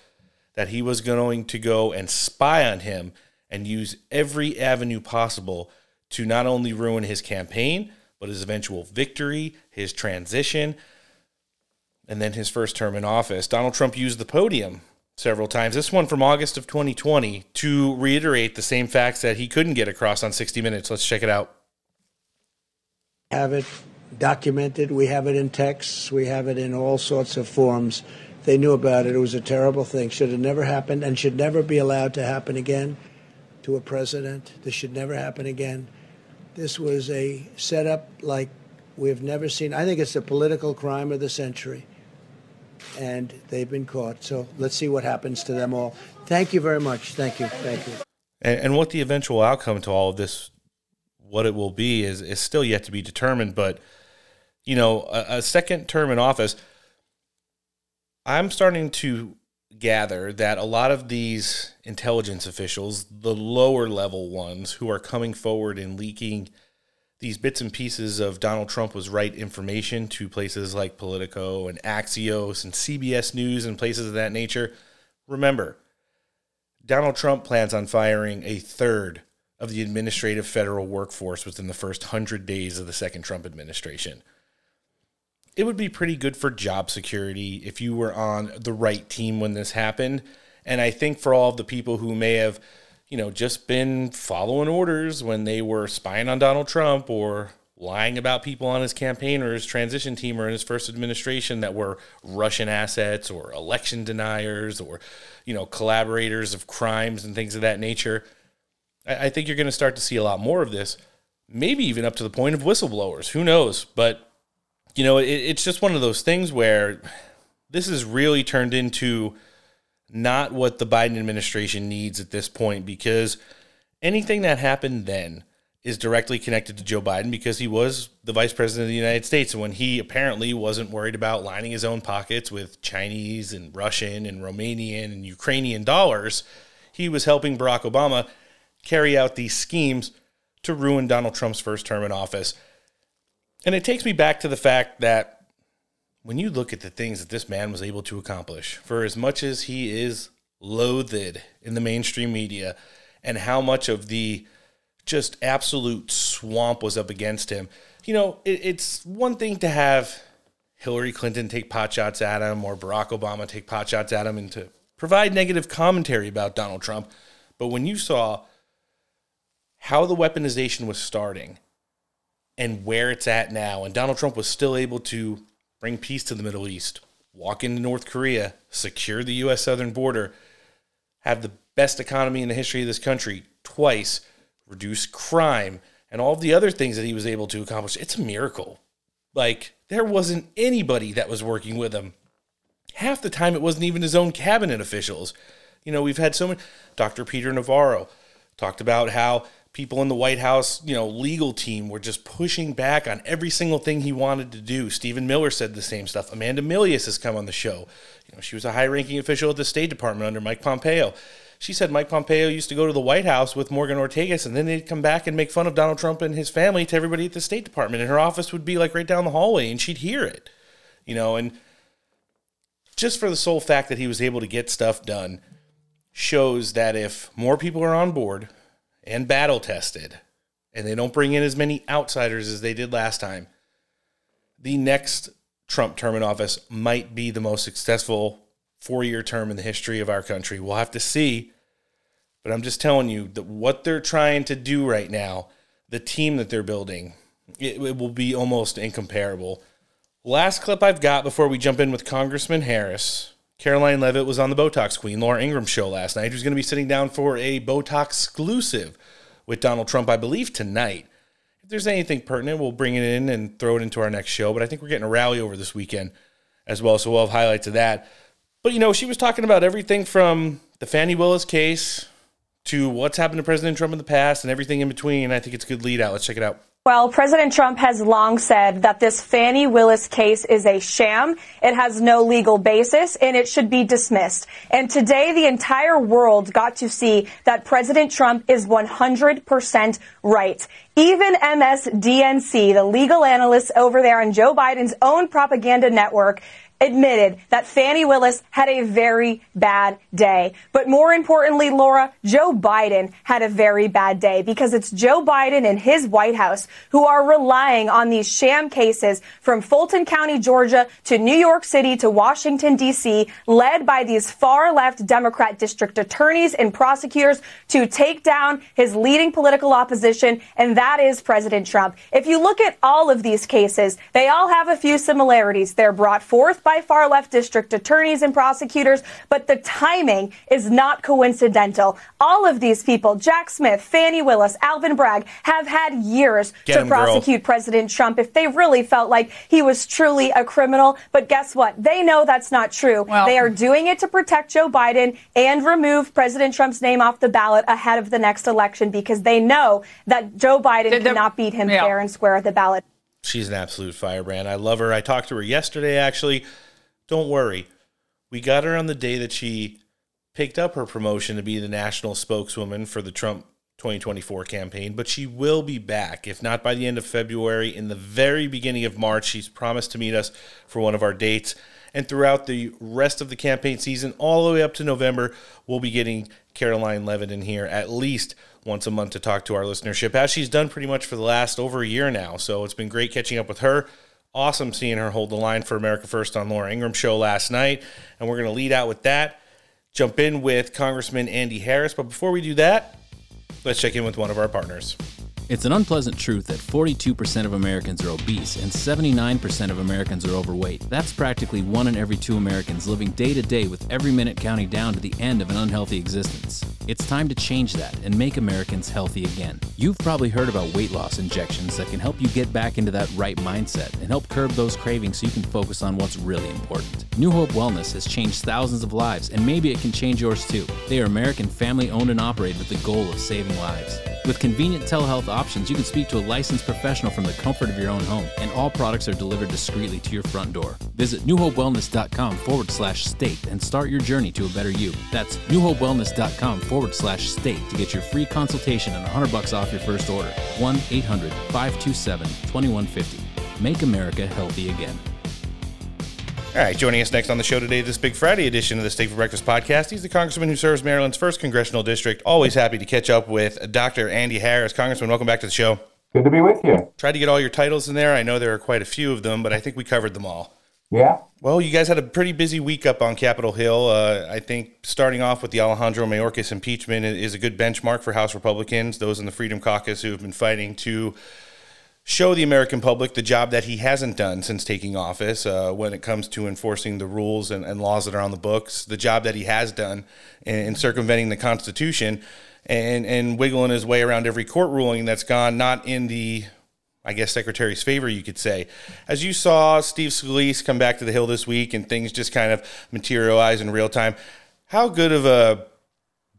that he was going to go and spy on him and use every avenue possible to not only ruin his campaign, but his eventual victory, his transition, and then his first term in office. Donald Trump used the podium several times, this one from August of twenty twenty, to reiterate the same facts that he couldn't get across on sixty minutes. Let's check it out. Have it documented. We have it in texts. We have it in all sorts of forms. They knew about it. It was a terrible thing. Should have never happened and should never be allowed to happen again to a president. This should never happen again. This was a setup like we have never seen. I think it's a political crime of the century. And they've been caught. So let's see what happens to them all. Thank you very much. Thank you. Thank you. And, and what the eventual outcome to all of this, what it will be, is, is still yet to be determined. But, you know, a, a second term in office, I'm starting to gather that a lot of these intelligence officials, the lower level ones who are coming forward and leaking these bits and pieces of Donald Trump was right information to places like Politico and Axios and C B S News and places of that nature. Remember, Donald Trump plans on firing a third of the administrative federal workforce within the first hundred days of the second Trump administration. It would be pretty good for job security if you were on the right team when this happened. And I think for all of the people who may have, you know, just been following orders when they were spying on Donald Trump or lying about people on his campaign or his transition team or in his first administration that were Russian assets or election deniers or, you know, collaborators of crimes and things of that nature, I think you're going to start to see a lot more of this, maybe even up to the point of whistleblowers. Who knows? But, you know, it, it's just one of those things where this has really turned into not what the Biden administration needs at this point, because anything that happened then is directly connected to Joe Biden because he was the vice president of the United States when he apparently wasn't worried about lining his own pockets with Chinese and Russian and Romanian and Ukrainian dollars. He was helping Barack Obama carry out these schemes to ruin Donald Trump's first term in office. And it takes me back to the fact that when you look at the things that this man was able to accomplish, for as much as he is loathed in the mainstream media and how much of the just absolute swamp was up against him, you know, it, it's one thing to have Hillary Clinton take potshots at him or Barack Obama take potshots at him and to provide negative commentary about Donald Trump. But when you saw how the weaponization was starting and where it's at now, and Donald Trump was still able to bring peace to the Middle East, walk into North Korea, secure the U S southern border, have the best economy in the history of this country twice, reduce crime, and all the other things that he was able to accomplish, it's a miracle. Like, there wasn't anybody that was working with him. Half the time, it wasn't even his own cabinet officials. You know, we've had so many. Doctor Peter Navarro talked about how people in the White House, you know, legal team were just pushing back on every single thing he wanted to do. Stephen Miller said the same stuff. Amanda Milius has come on the show. You know, she was a high-ranking official at the State Department under Mike Pompeo. She said Mike Pompeo used to go to the White House with Morgan Ortegas, and then they'd come back and make fun of Donald Trump and his family to everybody at the State Department. And her office would be like right down the hallway, and she'd hear it. You know, and just for the sole fact that he was able to get stuff done shows that if more people are on board and battle-tested, and they don't bring in as many outsiders as they did last time, the next Trump term in office might be the most successful four-year term in the history of our country. We'll have to see, but I'm just telling you that what they're trying to do right now, the team that they're building, it, it will be almost incomparable. Last clip I've got before we jump in with Congressman Harris. Caroline Leavitt was on the Botox Queen, Laura Ingram's show last night, who's going to be sitting down for a Botox exclusive with Donald Trump, I believe, tonight. If there's anything pertinent, we'll bring it in and throw it into our next show. But I think we're getting a rally over this weekend as well, so we'll have highlights of that. But, you know, she was talking about everything from the Fani Willis case to what's happened to President Trump in the past and everything in between. And I think it's a good lead out. Let's check it out. Well, President Trump has long said that this Fani Willis case is a sham. It has no legal basis, and it should be dismissed. And today, the entire world got to see that President Trump is one hundred percent right. Even M S D N C, the legal analysts over there on Joe Biden's own propaganda network, admitted that Fani Willis had a very bad day. But more importantly, Laura, Joe Biden had a very bad day, because it's Joe Biden and his White House who are relying on these sham cases from Fulton County, Georgia, to New York City, to Washington, D C, led by these far-left Democrat district attorneys and prosecutors to take down his leading political opposition, and that is President Trump. If you look at all of these cases, they all have a few similarities. They're brought forth by by far-left district attorneys and prosecutors, but the timing is not coincidental. All of these people, Jack Smith, Fani Willis, Alvin Bragg, have had years Get to him, prosecute girl. President Trump if they really felt like he was truly a criminal. But guess what? They know that's not true. Well, they are doing it to protect Joe Biden and remove President Trump's name off the ballot ahead of the next election, because they know that Joe Biden they, cannot beat him yeah. fair and square at the ballot. She's an absolute firebrand. I love her. I talked to her yesterday, actually. Don't worry. We got her on the day that she picked up her promotion to be the national spokeswoman for the Trump twenty twenty-four campaign, but she will be back, if not by the end of February, in the very beginning of March. She's promised to meet us for one of our dates. And throughout the rest of the campaign season, all the way up to November, we'll be getting Caroline Leavitt in here at least once a month to talk to our listenership, as she's done pretty much for the last over a year now. So it's been great catching up with her. Awesome seeing her hold the line for America First on Laura Ingram's show last night. And we're going to lead out with that, jump in with Congressman Andy Harris. But before we do that, let's check in with one of our partners. It's an unpleasant truth that forty-two percent of Americans are obese and seventy-nine percent of Americans are overweight. That's practically one in every two Americans living day to day, with every minute counting down to the end of an unhealthy existence. It's time to change that and make Americans healthy again. You've probably heard about weight loss injections that can help you get back into that right mindset and help curb those cravings so you can focus on what's really important. New Hope Wellness has changed thousands of lives, and maybe it can change yours too. They are American family owned and operated with the goal of saving lives. With convenient telehealth options, Options, you can speak to a licensed professional from the comfort of your own home, and all products are delivered discreetly to your front door. Visit newhopewellness.com forward slash state and start your journey to a better you. That's newhopewellness.com forward slash state to get your free consultation and one hundred bucks off your first order. one eight hundred five two seven two one five zero. Make America healthy again. All right, joining us next on the show today, this Big Friday edition of the Steak for Breakfast podcast, he's the congressman who serves Maryland's first congressional district. Always happy to catch up with Doctor Andy Harris. Congressman, welcome back to the show. Good to be with you. Tried to get all your titles in there. I know there are quite a few of them, but I think we covered them all. Yeah. Well, you guys had a pretty busy week up on Capitol Hill. Uh, I think starting off with the Alejandro Mayorkas impeachment is a good benchmark for House Republicans, those in the Freedom Caucus who have been fighting to show the American public the job that he hasn't done since taking office uh, when it comes to enforcing the rules and, and laws that are on the books, the job that he has done in, in circumventing the Constitution and, and wiggling his way around every court ruling that's gone not in the, I guess, Secretary's favor, you could say. As you saw Steve Scalise come back to the Hill this week and things just kind of materialize in real time, how good of a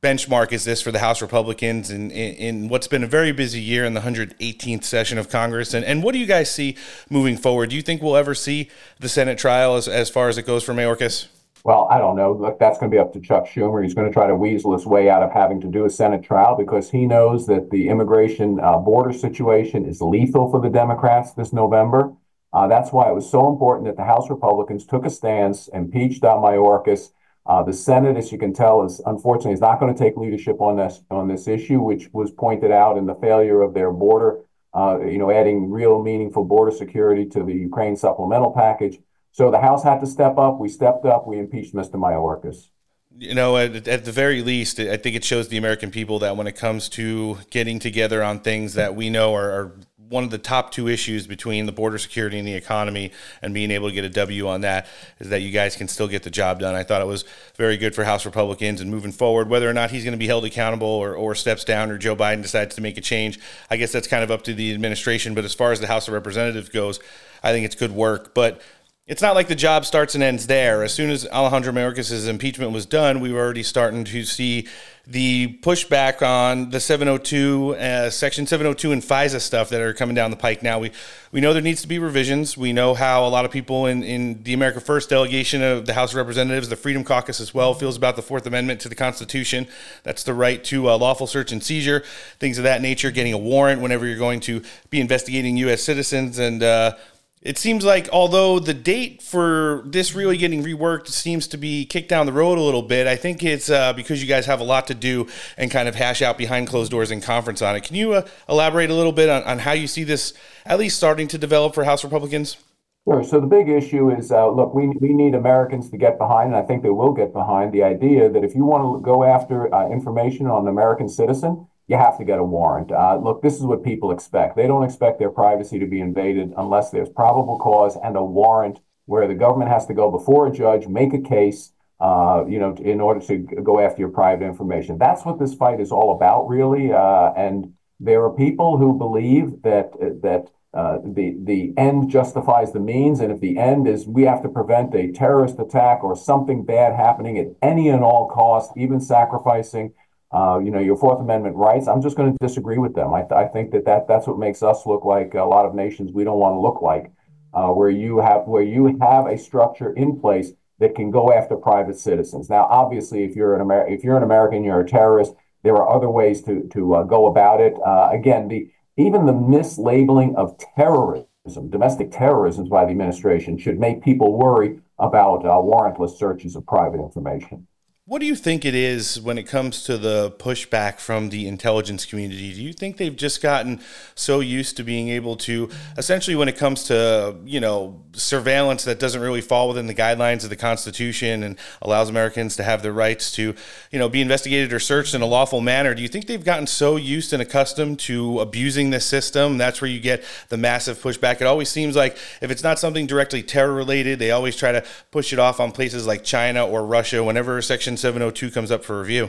benchmark is this for the House Republicans in, in, in what's been a very busy year in the one hundred eighteenth session of Congress? And, and what do you guys see moving forward? Do you think we'll ever see the Senate trial as, as far as it goes for Mayorkas? Well, I don't know. Look, that's going to be up to Chuck Schumer. He's going to try to weasel his way out of having to do a Senate trial because he knows that the immigration uh, border situation is lethal for the Democrats this November. Uh, that's why it was so important that the House Republicans took a stance, impeached on Mayorkas. Uh, the Senate, as you can tell, is unfortunately is not going to take leadership on this on this issue, which was pointed out in the failure of their border, uh, you know, adding real meaningful border security to the Ukraine supplemental package. So the House had to step up. We stepped up. We impeached Mister Mayorkas. You know, at, at the very least, I think it shows the American people that when it comes to getting together on things that we know are, are one of the top two issues between the border security and the economy, and being able to get a W on that, is that you guys can still get the job done. I thought it was very good for House Republicans, and moving forward, whether or not he's going to be held accountable or, or steps down or Joe Biden decides to make a change, I guess that's kind of up to the administration. But as far as the House of Representatives goes, I think it's good work. But it's not like the job starts and ends there. As soon as Alejandro Mayorkas' impeachment was done, we were already starting to see the pushback on the seven oh two, uh, Section seven oh two and FISA stuff that are coming down the pike now. We we know there needs to be revisions. We know how a lot of people in, in the America First delegation of the House of Representatives, the Freedom Caucus as well, feels about the Fourth Amendment to the Constitution. That's the right to uh, lawful search and seizure, things of that nature, getting a warrant whenever you're going to be investigating U S citizens and uh It seems like, although the date for this really getting reworked seems to be kicked down the road a little bit, I think it's uh, because you guys have a lot to do and kind of hash out behind closed doors and conference on it. Can you uh, elaborate a little bit on, on how you see this at least starting to develop for House Republicans? Sure. So the big issue is, uh, look, we we need Americans to get behind, and I think they will get behind the idea that if you want to go after uh, information on an American citizen, you have to get a warrant. Uh, look, this is what people expect. They don't expect their privacy to be invaded unless there's probable cause and a warrant where the government has to go before a judge, make a case, uh, you know, in order to go after your private information. That's what this fight is all about, really. Uh, and there are people who believe that that uh, the the end justifies the means. And if the end is we have to prevent a terrorist attack or something bad happening at any and all cost, even sacrificing Uh, you know, your Fourth Amendment rights, I'm just going to disagree with them. I, th- I think that, that that's what makes us look like a lot of nations we don't want to look like, uh, where you have where you have a structure in place that can go after private citizens. Now, obviously, if you're an Amer- if you're an American, you're a terrorist. There are other ways to to uh, go about it. Uh, again, the even the mislabeling of terrorism, domestic terrorism by the administration, should make people worry about uh, warrantless searches of private information. What do you think it is when it comes to the pushback from the intelligence community? Do you think they've just gotten so used to being able to, essentially when it comes to, you know, surveillance that doesn't really fall within the guidelines of the Constitution and allows Americans to have their rights to, you know, be investigated or searched in a lawful manner? Do you think they've gotten so used and accustomed to abusing this system? That's where you get the massive pushback. It always seems like if it's not something directly terror related, they always try to push it off on places like China or Russia whenever Section seven oh two comes up for review.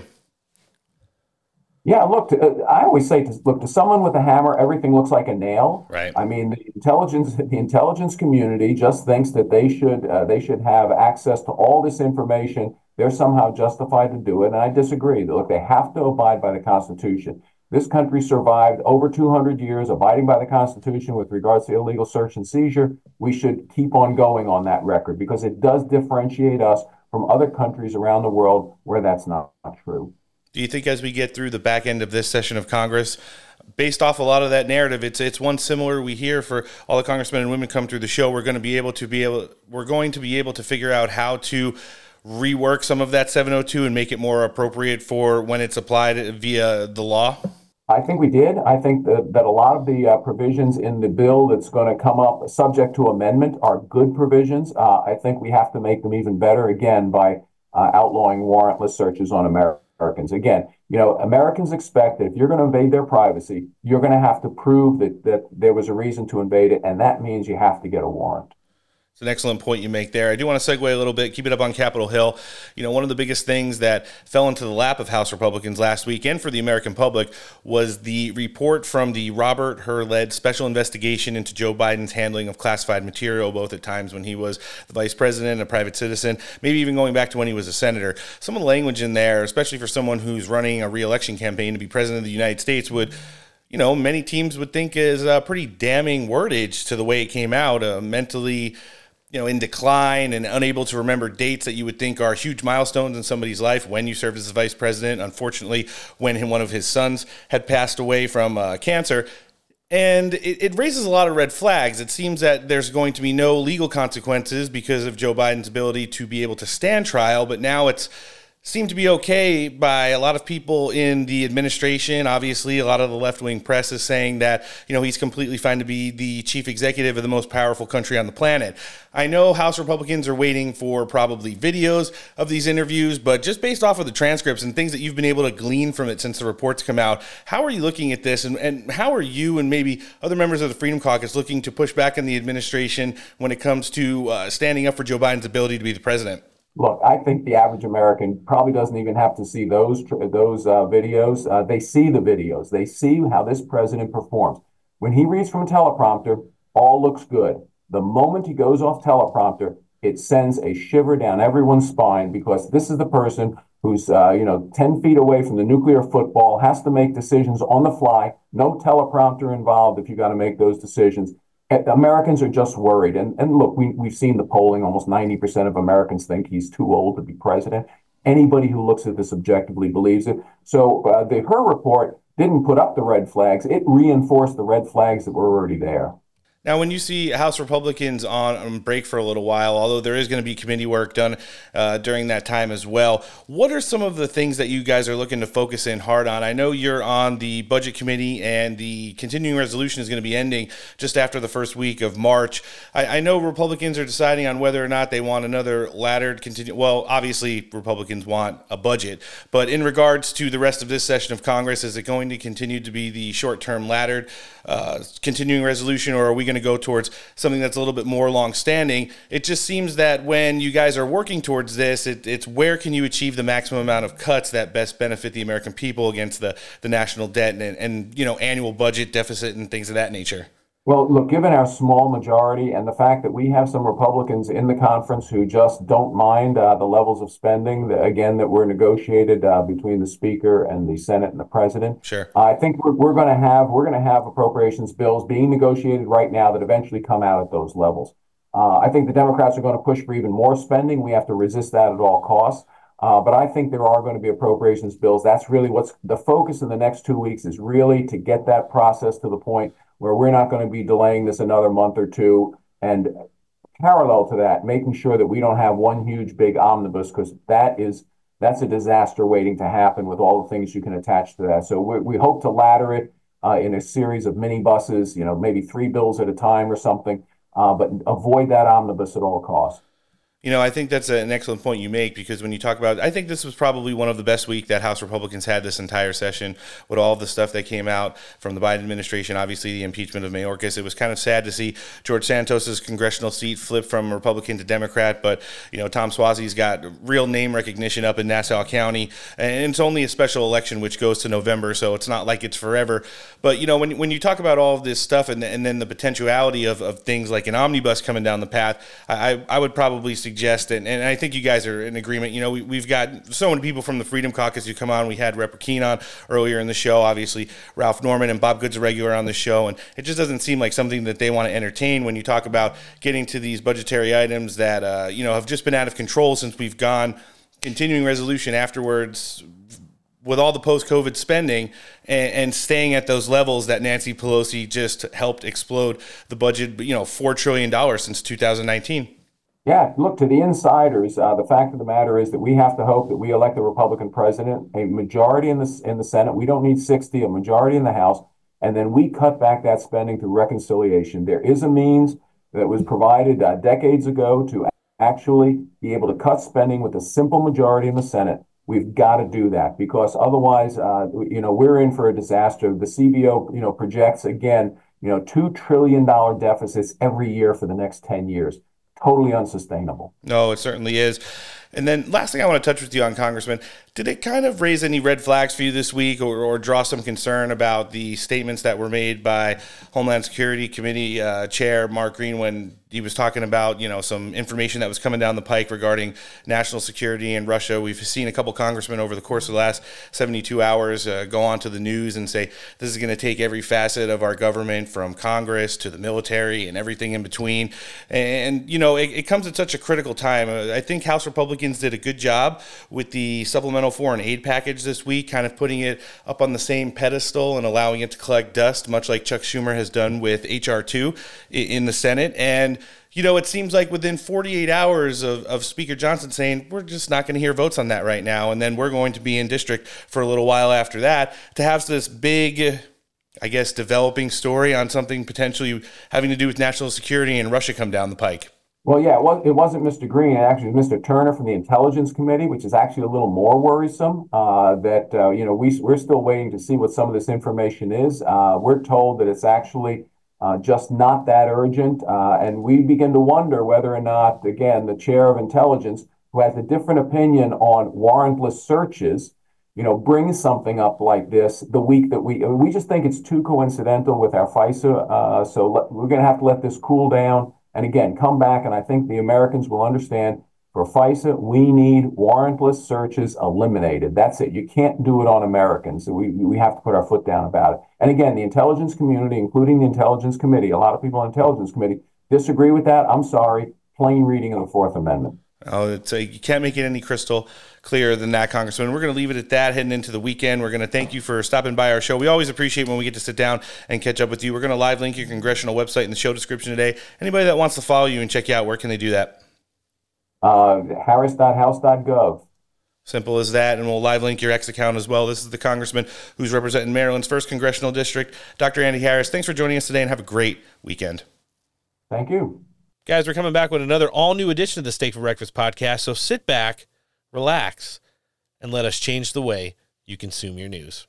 Yeah, look, to, uh, I always say, to, look, to someone with a hammer, everything looks like a nail. Right. I mean, the intelligence, the intelligence community just thinks that they should, uh, they should have access to all this information. They're somehow justified to do it, and I disagree. Look, they have to abide by the Constitution. This country survived over two hundred years abiding by the Constitution with regards to illegal search and seizure. We should keep on going on that record because it does differentiate us from other countries around the world where that's not true. Do you think as we get through the back end of this session of Congress, based off a lot of that narrative, it's it's one similar we hear for all the congressmen and women come through the show, we're going to be able to be able we're going to be able to figure out how to rework some of that seven oh two and make it more appropriate for when it's applied via the law? I think we did. I think that, that a lot of the uh, provisions in the bill that's going to come up subject to amendment are good provisions. Uh, I think we have to make them even better, again, by uh, outlawing warrantless searches on Americans. Again, you know, Americans expect that if you're going to invade their privacy, you're going to have to prove that, that there was a reason to invade it, and that means you have to get a warrant. It's an excellent point you make there. I do want to segue a little bit, keep it up on Capitol Hill. You know, one of the biggest things that fell into the lap of House Republicans last week and for the American public was the report from the Robert Hur-led special investigation into Joe Biden's handling of classified material, both at times when he was the vice president, a private citizen, maybe even going back to when he was a senator. Some of the language in there, especially for someone who's running a re-election campaign to be president of the United States, would you know, many teams would think is a pretty damning wordage to the way it came out, uh, mentally, you know, in decline and unable to remember dates that you would think are huge milestones in somebody's life when you served as the vice president, unfortunately, when one of his sons had passed away from uh, cancer. And it, it raises a lot of red flags. It seems that there's going to be no legal consequences because of Joe Biden's ability to be able to stand trial, but now it's seemed to be okay by a lot of people in the administration. Obviously, a lot of the left-wing press is saying that, you know, he's completely fine to be the chief executive of the most powerful country on the planet. I know House Republicans are waiting for probably videos of these interviews, but just based off of the transcripts and things that you've been able to glean from it since the reports come out, how are you looking at this? And, and how are you and maybe other members of the Freedom Caucus looking to push back on the administration when it comes to uh, standing up for Joe Biden's ability to be the president? Look, I think the average American probably doesn't even have to see those those uh, videos. Uh, they see the videos. They see how this president performs. When he reads from a teleprompter, all looks good. The moment he goes off teleprompter, it sends a shiver down everyone's spine because this is the person who's, uh, you know, ten feet away from the nuclear football, has to make decisions on the fly. No teleprompter involved if you got to make those decisions. Americans are just worried. And, and look, we, we've seen the polling. Almost ninety percent of Americans think he's too old to be president. Anybody who looks at this objectively believes it. So uh, the Hur report didn't put up the red flags. It reinforced the red flags that were already there. Now, when you see House Republicans on, on break for a little while, although there is going to be committee work done uh, during that time as well, what are some of the things that you guys are looking to focus in hard on? I know you're on the Budget Committee, and the continuing resolution is going to be ending just after the first week of March. I, I know Republicans are deciding on whether or not they want another laddered continue. Well, obviously, Republicans want a budget, but in regards to the rest of this session of Congress, is it going to continue to be the short-term laddered uh, continuing resolution, or are we going to go towards something that's a little bit more long-standing? It just seems that when you guys are working towards this, it, it's where can you achieve the maximum amount of cuts that best benefit the American people against the, the national debt and, and you know annual budget deficit and things of that nature? Well, look, given our small majority and the fact that we have some Republicans in the conference who just don't mind uh, the levels of spending, that, again, that were negotiated uh, between the Speaker and the Senate and the President. Sure. Uh, I think we're, we're going to have we're going to have appropriations bills being negotiated right now that eventually come out at those levels. Uh, I think the Democrats are going to push for even more spending. We have to resist that at all costs. Uh, but I think there are going to be appropriations bills. That's really what's the focus in the next two weeks is really to get that process to the point where we're not going to be delaying this another month or two. And parallel to that, making sure that we don't have one huge big omnibus, because that is that's a disaster waiting to happen with all the things you can attach to that. So we, we hope to ladder it uh, in a series of mini buses, you know, maybe three bills at a time or something, uh, but avoid that omnibus at all costs. You know, I think that's an excellent point you make, because when you talk about, I think this was probably one of the best week that House Republicans had this entire session with all the stuff that came out from the Biden administration, obviously the impeachment of Mayorkas. It was kind of sad to see George Santos's congressional seat flip from Republican to Democrat, but, you know, Tom Suozzi's got real name recognition up in Nassau County, and it's only a special election, which goes to November, so it's not like it's forever. But, you know, when when you talk about all of this stuff and, and then the potentiality of, of things like an omnibus coming down the path, I, I would probably suggest Suggest and, and I think you guys are in agreement. You know, we, we've got so many people from the Freedom Caucus who come on. We had Rep Brecheen on earlier in the show. Obviously, Ralph Norman and Bob Good's a regular on the show, and it just doesn't seem like something that they want to entertain when you talk about getting to these budgetary items that uh, you know have just been out of control since we've gone continuing resolution afterwards with all the post-COVID spending and, and staying at those levels that Nancy Pelosi just helped explode the budget. You know, four trillion dollars since two thousand nineteen. Yeah, look, to the insiders, uh, the fact of the matter is that we have to hope that we elect a Republican president, a majority in the, in the Senate. We don't need sixty, a majority in the House. And then we cut back that spending through reconciliation. There is a means that was provided uh, decades ago to actually be able to cut spending with a simple majority in the Senate. We've got to do that, because otherwise, uh, you know, we're in for a disaster. The C B O, you know, projects, again, you know, two trillion dollars deficits every year for the next ten years. Totally unsustainable. No, it certainly is. And then last thing I want to touch with you on, Congressman, did it kind of raise any red flags for you this week or, or draw some concern about the statements that were made by Homeland Security Committee uh, Chair Mark Green when he was talking about, you know, some information that was coming down the pike regarding national security in Russia? We've seen a couple congressmen over the course of the last seventy-two hours uh, go on to the news and say, this is going to take every facet of our government, from Congress to the military and everything in between. And, you know, it, it comes at such a critical time. I think House Republicans did a good job with the supplemental foreign aid package this week, kind of putting it up on the same pedestal and allowing it to collect dust, much like Chuck Schumer has done with H R two in the Senate. And you know, it seems like within forty-eight hours of, of Speaker Johnson saying, we're just not going to hear votes on that right now, and then we're going to be in district for a little while after that, to have this big, I guess, developing story on something potentially having to do with national security and Russia come down the pike. Well, yeah, it, was, it wasn't Mister Green. It actually was Mister Turner from the Intelligence Committee, which is actually a little more worrisome uh, that, uh, you know, we, we're still waiting to see what some of this information is. Uh, we're told that it's actually Uh, just not that urgent. Uh, and we begin to wonder whether or not, again, the chair of intelligence, who has a different opinion on warrantless searches, you know, brings something up like this the week that we, we just think it's too coincidental with our FISA. Uh, so le- we're going to have to let this cool down. And again, come back. And I think the Americans will understand, for FISA, we need warrantless searches eliminated. That's it. You can't do it on Americans. So we, we have to put our foot down about it. And again, the intelligence community, including the Intelligence Committee, a lot of people on the Intelligence Committee disagree with that. I'm sorry. Plain reading of the Fourth Amendment. Uh, it's a, you can't make it any crystal clearer than that, Congressman. We're going to leave it at that heading into the weekend. We're going to thank you for stopping by our show. We always appreciate when we get to sit down and catch up with you. We're going to live link your congressional website in the show description today. Anybody that wants to follow you and check you out, where can they do that? Uh, harris dot house dot gov. Simple as that, and we'll live link your X account as well. This is the Congressman who's representing Maryland's first congressional district, Doctor Andy Harris. Thanks for joining us today, and have a great weekend. Thank you. Guys, we're coming back with another all-new edition of the Steak for Breakfast podcast, so sit back, relax, and let us change the way you consume your news.